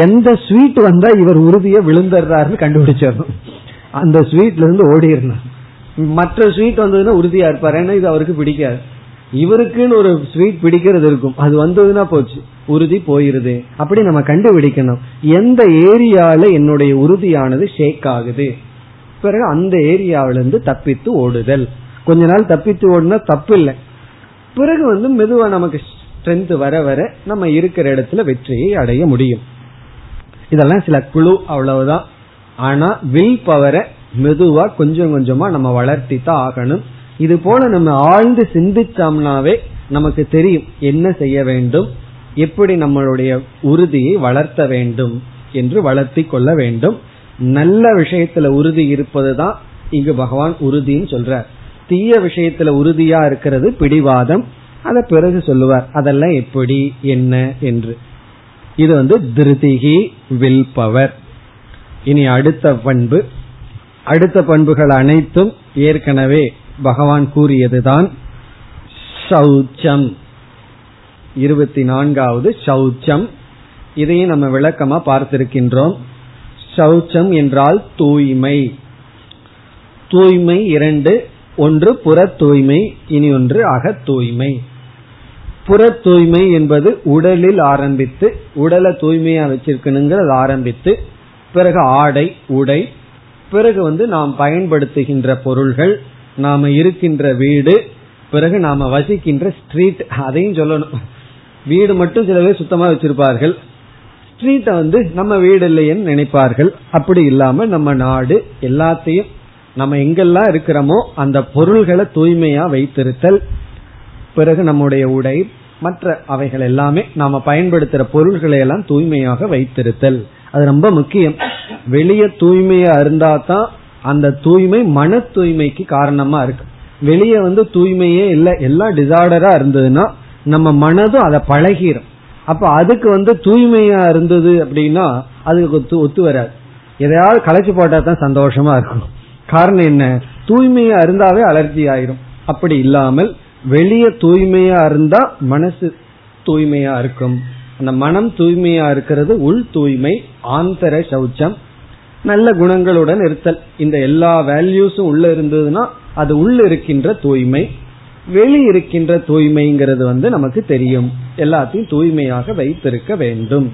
எந்த ஸ்வீட் வந்தா இவர் உறுதியை விழுந்துடுறாரு கண்டுபிடிச்சிடணும். அந்த ஸ்வீட்ல இருந்து ஓடிடணும். மற்ற ஸ்வீட் வந்ததுன்னா உறுதியா இருப்பார், ஏன்னா இது அவருக்கு பிடிக்காது. இவருக்குன்னு ஒரு ஸ்வீட் பிடிக்கிறது இருக்கும், அது வந்ததுன்னா போச்சு, உறுதி போயிருது. அப்படி நம்ம கண்டுபிடிக்கணும் எந்த ஏரியால என்னுடைய உறுதியானது ஷேக் ஆகுது. பிறகு அந்த ஏரியாவில இருந்து தப்பித்து ஓடுதல். கொஞ்ச நாள் தப்பித்து ஓடுனா தப்பு இல்லை. பிறகு மெதுவா நமக்கு ஸ்ட்ரென்த் வர வர நம்ம இருக்கிற இடத்துல வெற்றியை அடைய முடியும். இதெல்லாம் சில குழு, அவ்வளவுதான். ஆனா வில் பவரை மெதுவா கொஞ்சம் கொஞ்சமா நம்ம வளர்த்தி தான் ஆகணும். இது போல நம்ம ஆழ்ந்து சிந்திச்சோம்னாவே நமக்கு தெரியும் என்ன செய்ய வேண்டும், எப்படி நம்மளுடைய உறுதியை வளர்த்த வேண்டும் என்று வளர்த்தி கொள்ள வேண்டும். நல்ல விஷயத்துல உறுதி இருப்பதுதான் இங்கு பகவான் உறுதின்னு சொல்றார். தீய விஷயத்துல உறுதியா இருக்கிறது பிடிவாதம். அத பிறகு சொல்லுவார் அதெல்லாம் எப்படி என்ன என்று. இது திருதிகி வில் பவர். இனி அடுத்த பண்பு அடுத்த பண்புகள் அனைத்தும் ஏற்கனவே பகவான் கூறியதுதான். சௌச்சம் 24வது சௌச்சம், இதையும் நம்ம விளக்கமா பார்த்திருக்கின்றோம். சௌச்சம் என்றால் தூய்மை. தூய்மை இரண்டு, ஒன்று புற தூய்மை, இனி ஒன்று அக தூய்மை. புற தூய்மை என்பது உடலில் ஆரம்பித்து, உடலை தூய்மையா வச்சிருக்கணுங்கிறது ஆரம்பித்து, பிறகு ஆடை உடை, பிறகு நாம் பயன்படுத்துகின்ற பொருள்கள், நாம இருக்கின்ற வீடு, பிறகு நாம வசிக்கின்ற ஸ்ட்ரீட். அதையும் சொல்லணும். வீடு மட்டும் சிலவே சுத்தமா வச்சிருப்பார்கள், ஸ்ட்ரீட்டை நம்ம வீடு இல்லைன்னு நினைப்பார்கள். அப்படி இல்லாம நம்ம நாடு எல்லாத்தையும், நம்ம எங்கெல்லாம் இருக்கிறோமோ அந்த பொருள்களை தூய்மையா வைத்திருத்தல், பிறகு நம்முடைய உடை, மற்ற அவைகள் எல்லாமே நாம பயன்படுத்துற பொருள்களை எல்லாம் தூய்மையாக வைத்திருத்தல், அது ரொம்ப முக்கியம். வெளியே தூய்மையா இருந்தா தான் அந்த தூய்மை மன தூய்மைக்கு காரணமா இருக்கு. வெளியே தூய்மையே இல்லை, எல்லாம் டிசார்டரா இருந்ததுன்னா நம்ம மனதும் அதை பழகிரும். அப்ப அதுக்கு தூய்மையா இருந்தது அப்படின்னா அதுக்கு ஒத்து வராது. எதையாவது களைச்சு போட்டா தான் சந்தோஷமா இருக்கும். காரணம் என்ன? தூய்மையா இருந்தாவே அலர்ஜி ஆயிரும். அப்படி இல்லாமல் வெளியே தூய்மையா இருந்தா மனசு தூய்மையா இருக்கும். அந்த மனம் தூய்மையா இருக்கிறது உள் தூய்மை, ஆந்தர சௌச்சம். நல்ல குணங்களுடன் இருத்தல், இந்த எல்லா வேல்யூஸும் உள்ள இருந்ததுன்னா அது உள்ள இருக்கின்ற தூய்மை. வெளி இருக்கின்ற தூய்மைங்கிறது நமக்கு தெரியும். எல்லாத்தையும் தூய்மையாக வைத்திருக்க வேண்டும்.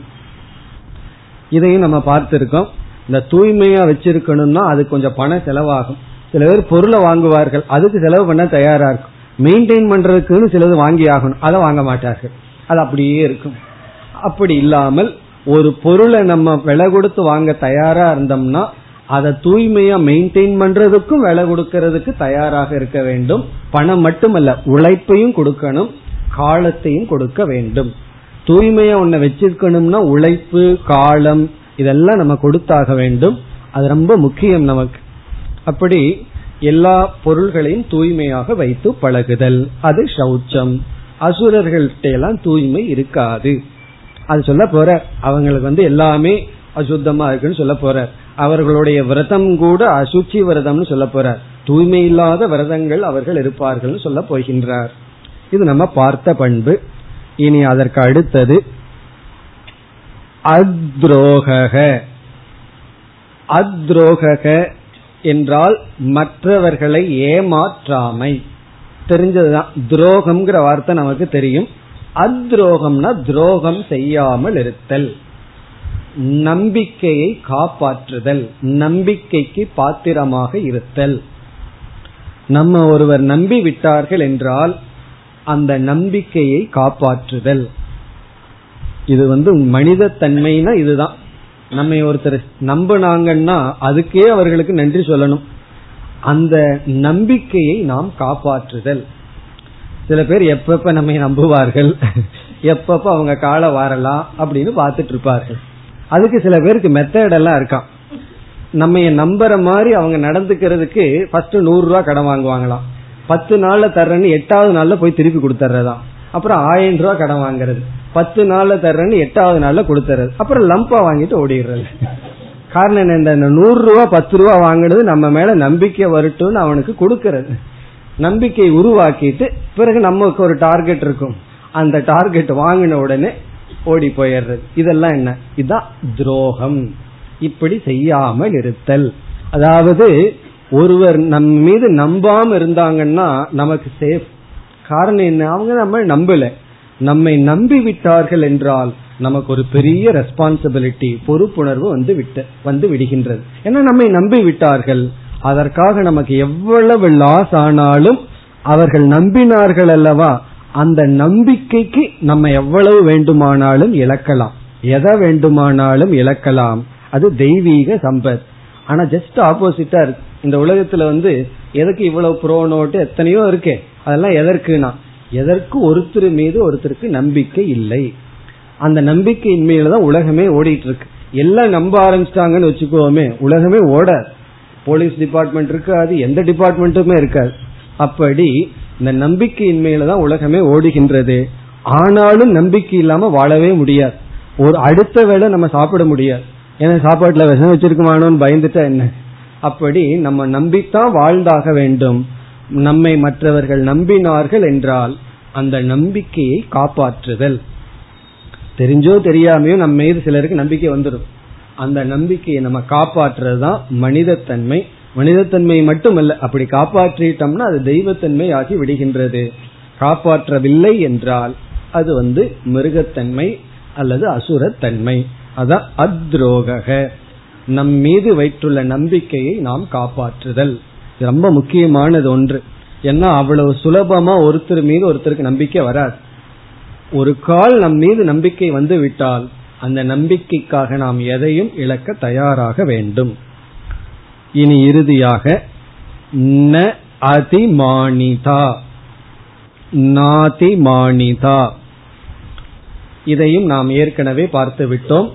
இதையும் நம்ம பார்த்திருக்கோம். இந்த தூய்மையா வச்சிருக்கணும்னா அது கொஞ்சம் பண செலவாகும். சில பேர் பொருளை வாங்குவார்கள், அதுக்கு செலவு பண்ண தயாரா இருக்கும். மெயின்டைன் பண்றதுக்குன்னு சிலது வாங்கி ஆகணும், அதை வாங்க மாட்டார்கள், அது அப்படியே இருக்கும். அப்படி இல்லாமல் ஒரு பொருளை நம்ம விலை கொடுத்து வாங்க தயாரா இருந்தோம்னா அதை தூய்மையா மெயின்டைன் பண்றதுக்கும் விலை கொடுக்கறதுக்கு தயாராக இருக்க வேண்டும். பணம் மட்டுமல்ல, உழைப்பையும் கொடுக்கணும், காலத்தையும் கொடுக்க வேண்டும். தூய்மையா ஒன்ன வச்சிருக்கணும்னா உழைப்பு, காலம், இதெல்லாம் நம்ம கொடுத்தாக வேண்டும். அது ரொம்ப முக்கியம் நமக்கு. அப்படி எல்லா பொருள்களையும் தூய்மையாக வைத்து பழகுதல், அது சௌச்சம். அசுரர்கள்ட்ட எல்லாம் தூய்மை இருக்காது, அது சொல்ல போற. அவங்களுக்கு எல்லாமே அசுத்தமா இருக்குன்னு சொல்ல போற. அவர்களுடைய விரதம் கூட அசுச்சி விரதம்னு சொல்ல போற. தூய்மை இல்லாத விரதங்கள் அவர்கள் இருப்பார்கள் சொல்ல போகின்றார். இது நம்ம பார்த்த பண்பு. இனி அதற்கு அடுத்தது அத்ரோக. அத்ரோக என்றால் மற்றவர்களை ஏமாற்றாமை. தெரிஞ்சதுதான், துரோகம்ங்கிற வார்த்தை நமக்கு தெரியும். அத்ரோகம்னா துரோகம் செய்யாமல் இருத்தல், நம்பிக்கையை காப்பாற்றுதல், நம்பிக்கைக்கு பாத்திரமாக இருத்தல். நம்ம ஒருவர் நம்பி விட்டார்கள் என்றால் அந்த நம்பிக்கையை காப்பாற்றுதல். இது மனித தன்மைனா இதுதான். நம்ம ஒருத்தர் நம்பினாங்கன்னா அதுக்கே அவர்களுக்கு நன்றி சொல்லணும். அந்த நம்பிக்கையை நாம் காப்பாற்றுதல். சில பேர் எப்பப்ப நம்மை நம்புவார்கள், எப்பப்ப அவங்க காலை வரலாம் அப்படின்னு பார்த்துட்டு இருப்பார்கள். அதுக்கு சில பேருக்கு மெத்தடெல்லாம் இருக்கான். நம்ம நம்புற மாதிரி அவங்க நடந்துக்கிறதுக்கு ஃபர்ஸ்ட் 100 ரூபா கடன் வாங்குவாங்களாம். 10 நாள்ல தர்றேன்னு 8வது நாள்ல போய் திருப்பி கொடுத்துறதாம். அப்புறம் 1000 ரூபா கடன் வாங்குறது, 10 நாள்ல தர்றேன்னு 8வது நாள்ல கொடுத்துறது, அப்புறம் லம்பா வாங்கிட்டு ஓடிடுறது. காரணம் என்ன? இந்த 100 ரூபா 10 ரூபா வாங்கினது நம்ம மேல நம்பிக்கை வரட்டும்னு அவனுக்கு கொடுக்கறது. நம்பிக்கையை உருவாக்கிட்டு பிறகு நமக்கு ஒரு டார்கெட் இருக்கும், அந்த டார்கெட் வாங்கின உடனே ஓடி போயிடுறது. இதெல்லாம் என்ன? இதுதான் துரோகம். இப்படி செய்யாமல் இருத்தல். அதாவது ஒருவர் நம் மீது நம்பாம இருந்தாங்கன்னா நமக்கு சேஃப். காரணம் என்ன? அவங்க நம்ம நம்பல. நம்மை நம்பி விட்டார்கள் என்றால் நமக்கு ஒரு பெரிய ரெஸ்பான்சிபிலிட்டி, பொறுப்புணர்வு வந்து விடுகின்றது. ஏன்னா நம்மை நம்பி விட்டார்கள், அதற்காக நமக்கு எவ்வளவு லாஸ் ஆனாலும் அவர்கள் நம்பினார்கள் அல்லவா, அந்த நம்பிக்கைக்கு நம்ம எவ்வளவு வேண்டுமானாலும் இழக்கலாம், எதை வேண்டுமானாலும் இழக்கலாம். அது தெய்வீக சம்பத். ஆனா ஜஸ்ட் ஆப்போசிட்டா இருக்கு. இந்த உலகத்துல எதற்கு இவ்வளவு ப்ரோ நோட்டு எத்தனையோ இருக்கே, அதெல்லாம் எதற்குனா எதற்கு ஒருத்தர் மீது ஒருத்தருக்கு நம்பிக்கை இல்லை. அந்த நம்பிக்கையின்மையில்தான் உலகமே ஓடிட்டு இருக்கு. எல்லாம் நம்ப ஆரம்பிச்சிட்டாங்கன்னு வச்சுக்கோமே, உலகமே ஓட. போலீஸ் டிபார்ட்மெண்ட் இருக்காது, எந்த டிபார்ட்மெண்ட்டுமே இருக்காது. அப்படி இந்த நம்பிக்கையின்மையில்தான் உலகமே ஓடுகின்றது. ஆனாலும் நம்பிக்கை இல்லாம வாழவே முடியாது. ஒரு அடுத்த வேளை நம்ம சாப்பிட முடியாது. ஏன்னா சாப்பாட்டுல விஷம் வச்சிருக்குமானோன்னு பயந்துட்டா என்ன? அப்படி நம்ம நம்பித்தான் வாழ்ந்தாக வேண்டும். நம்மை மற்றவர்கள் நம்பினார்கள் என்றால் அந்த நம்பிக்கையை காப்பாற்றுதல். தெரிஞ்சோ தெரியாமையோ நம்ம மீது சிலருக்கு நம்பிக்கை வந்துடும். அந்த நம்பிக்கையை நம்ம காப்பாற்றுறதுதான் மனிதத்தன்மை. மனிதத்தன்மை மட்டுமல்ல, அப்படி காப்பாற்றிட்டோம்னா அது தெய்வத்தன்மை ஆகி விடுகின்றது. காப்பாற்றவில்லை என்றால் அது மிருகத்தன்மை அல்லது அசுரத்தன்மை. அதான் அத்ரோக, நம் மீது வைத்துள்ள நம்பிக்கையை நாம் காப்பாற்றுதல். ரொம்ப முக்கியமானது ஒன்று. ஏன்னா அவ்வளவு சுலபமா ஒருத்தர் மீது ஒருத்தருக்கு நம்பிக்கை வராது. ஒரு கால் நம் மீது நம்பிக்கை வந்து விட்டால் அந்த நம்பிக்கைக்காக நாம் எதையும் இழக்க தயாராக வேண்டும். இனி இறுதியாக ந அதிமானிதா நாதிமானிதா, இதையும் நாம் ஏற்கனவே பார்த்து விட்டோம்.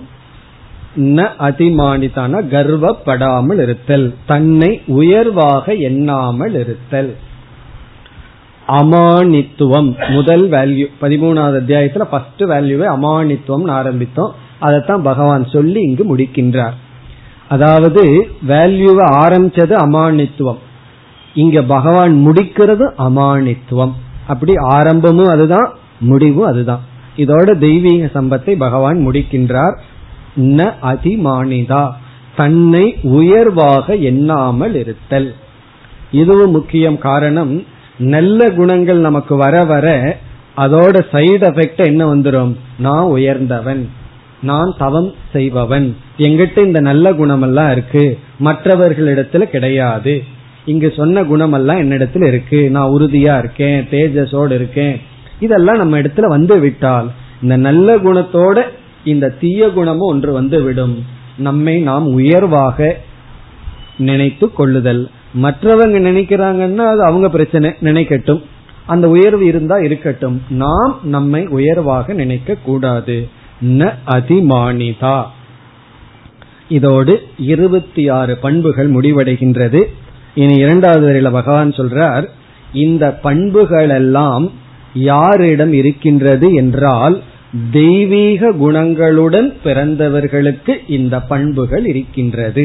ந அதிமானிதான கர்வப்படாமல் இருத்தல், தன்னை உயர்வாக எண்ணாமல் இருத்தல். அமானித்துவம் முதல் வேல்யூ, 13வது அத்தியாயத்துல ஃபர்ஸ்ட் வேல்யூவை அமானித்துவம் ஆரம்பித்தோம். அதைத்தான் பகவான் சொல்லி இங்கு முடிக்கின்றார். அதாவது வேல்யூவை ஆரம்பிச்சது அமானித்துவம், இங்க பகவான் முடிக்கிறது அமானித்துவம். அப்படி ஆரம்பமும் அதுதான், முடிவும் அதுதான். இதோட தெய்வீக சம்பத்தை பகவான் முடிக்கின்றார். ந அதிமானிதா, தன்னை உயர்வாக எண்ணாமல் இருத்தல். இதுவும் முக்கியம். காரணம், நல்ல குணங்கள் நமக்கு வர வர அதோட சைடு எஃபெக்ட் என்ன வந்துடும்? நான் உயர்ந்தவன், நான் தவம் செய்பவன், எங்கிட்ட இந்த நல்ல குணமெல்லாம் இருக்கு, மற்றவர்களிடத்துல கிடையாது, இங்கு சொன்ன குணமெல்லாம் என்னிடத்துல இருக்கு, நான் உறுதியா இருக்கேன், தேஜஸோடு இருக்கேன், இதெல்லாம் நம்ம இடத்துல வந்து விட்டால் இந்த நல்ல குணத்தோட இந்த தீய குணமும் ஒன்று வந்து விடும். நம்மை நாம் உயர்வாக நினைத்து கொள்ளுதல். மற்றவங்க நினைக்கிறாங்கன்னா அது அவங்க பிரச்சனை, நினைக்கட்டும், அந்த உயர்வு இருந்தா இருக்கட்டும். நாம் நம்மை உயர்வாக நினைக்க கூடாது. ந அதிமானிதா. இதோடு 26 பண்புகள் முடிவடைகின்றது. இனி 2வது வரையில பகவான் சொல்றார், இந்த பண்புகள் எல்லாம் யாரிடம் இருக்கின்றது என்றால் தெய்வீக குணங்களுடன் பிறந்தவர்களுக்கு இந்த பண்புகள் இருக்கின்றது.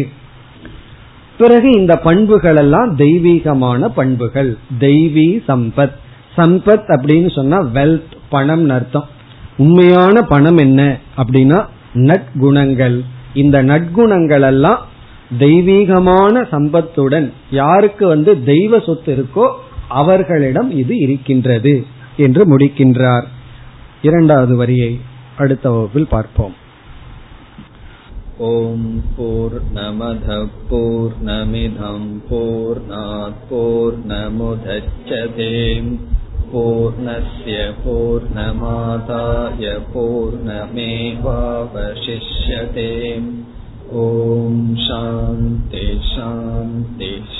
பிறகு இந்த பண்புகள் எல்லாம் தெய்வீகமான பண்புகள். தெய்வீ சம்பத், சம்பத் அப்படின்னு சொன்னா வெல்த், பணம் அர்த்தம். உண்மையான பணம் என்ன அப்படின்னா நற்குணங்கள். இந்த நற்குணங்கள் எல்லாம் தெய்வீகமான சம்பத்துடன், யாருக்கு தெய்வ சொத்து இருக்கோ அவர்களிடம் இது இருக்கின்றது என்று முடிக்கின்றார். 2வது வரியை அடுத்த வகுப்பில் பார்ப்போம். ஓம் பூர்ணமத பூர்ணமிதம் பூர்ணாத் பூர்ணமுதச்யதே பூர்ணஸ்ய பூர்ணமாதாய பூர்ணமேவாவசிஷ்யதே. ஓம் சாந்தி சாந்தி.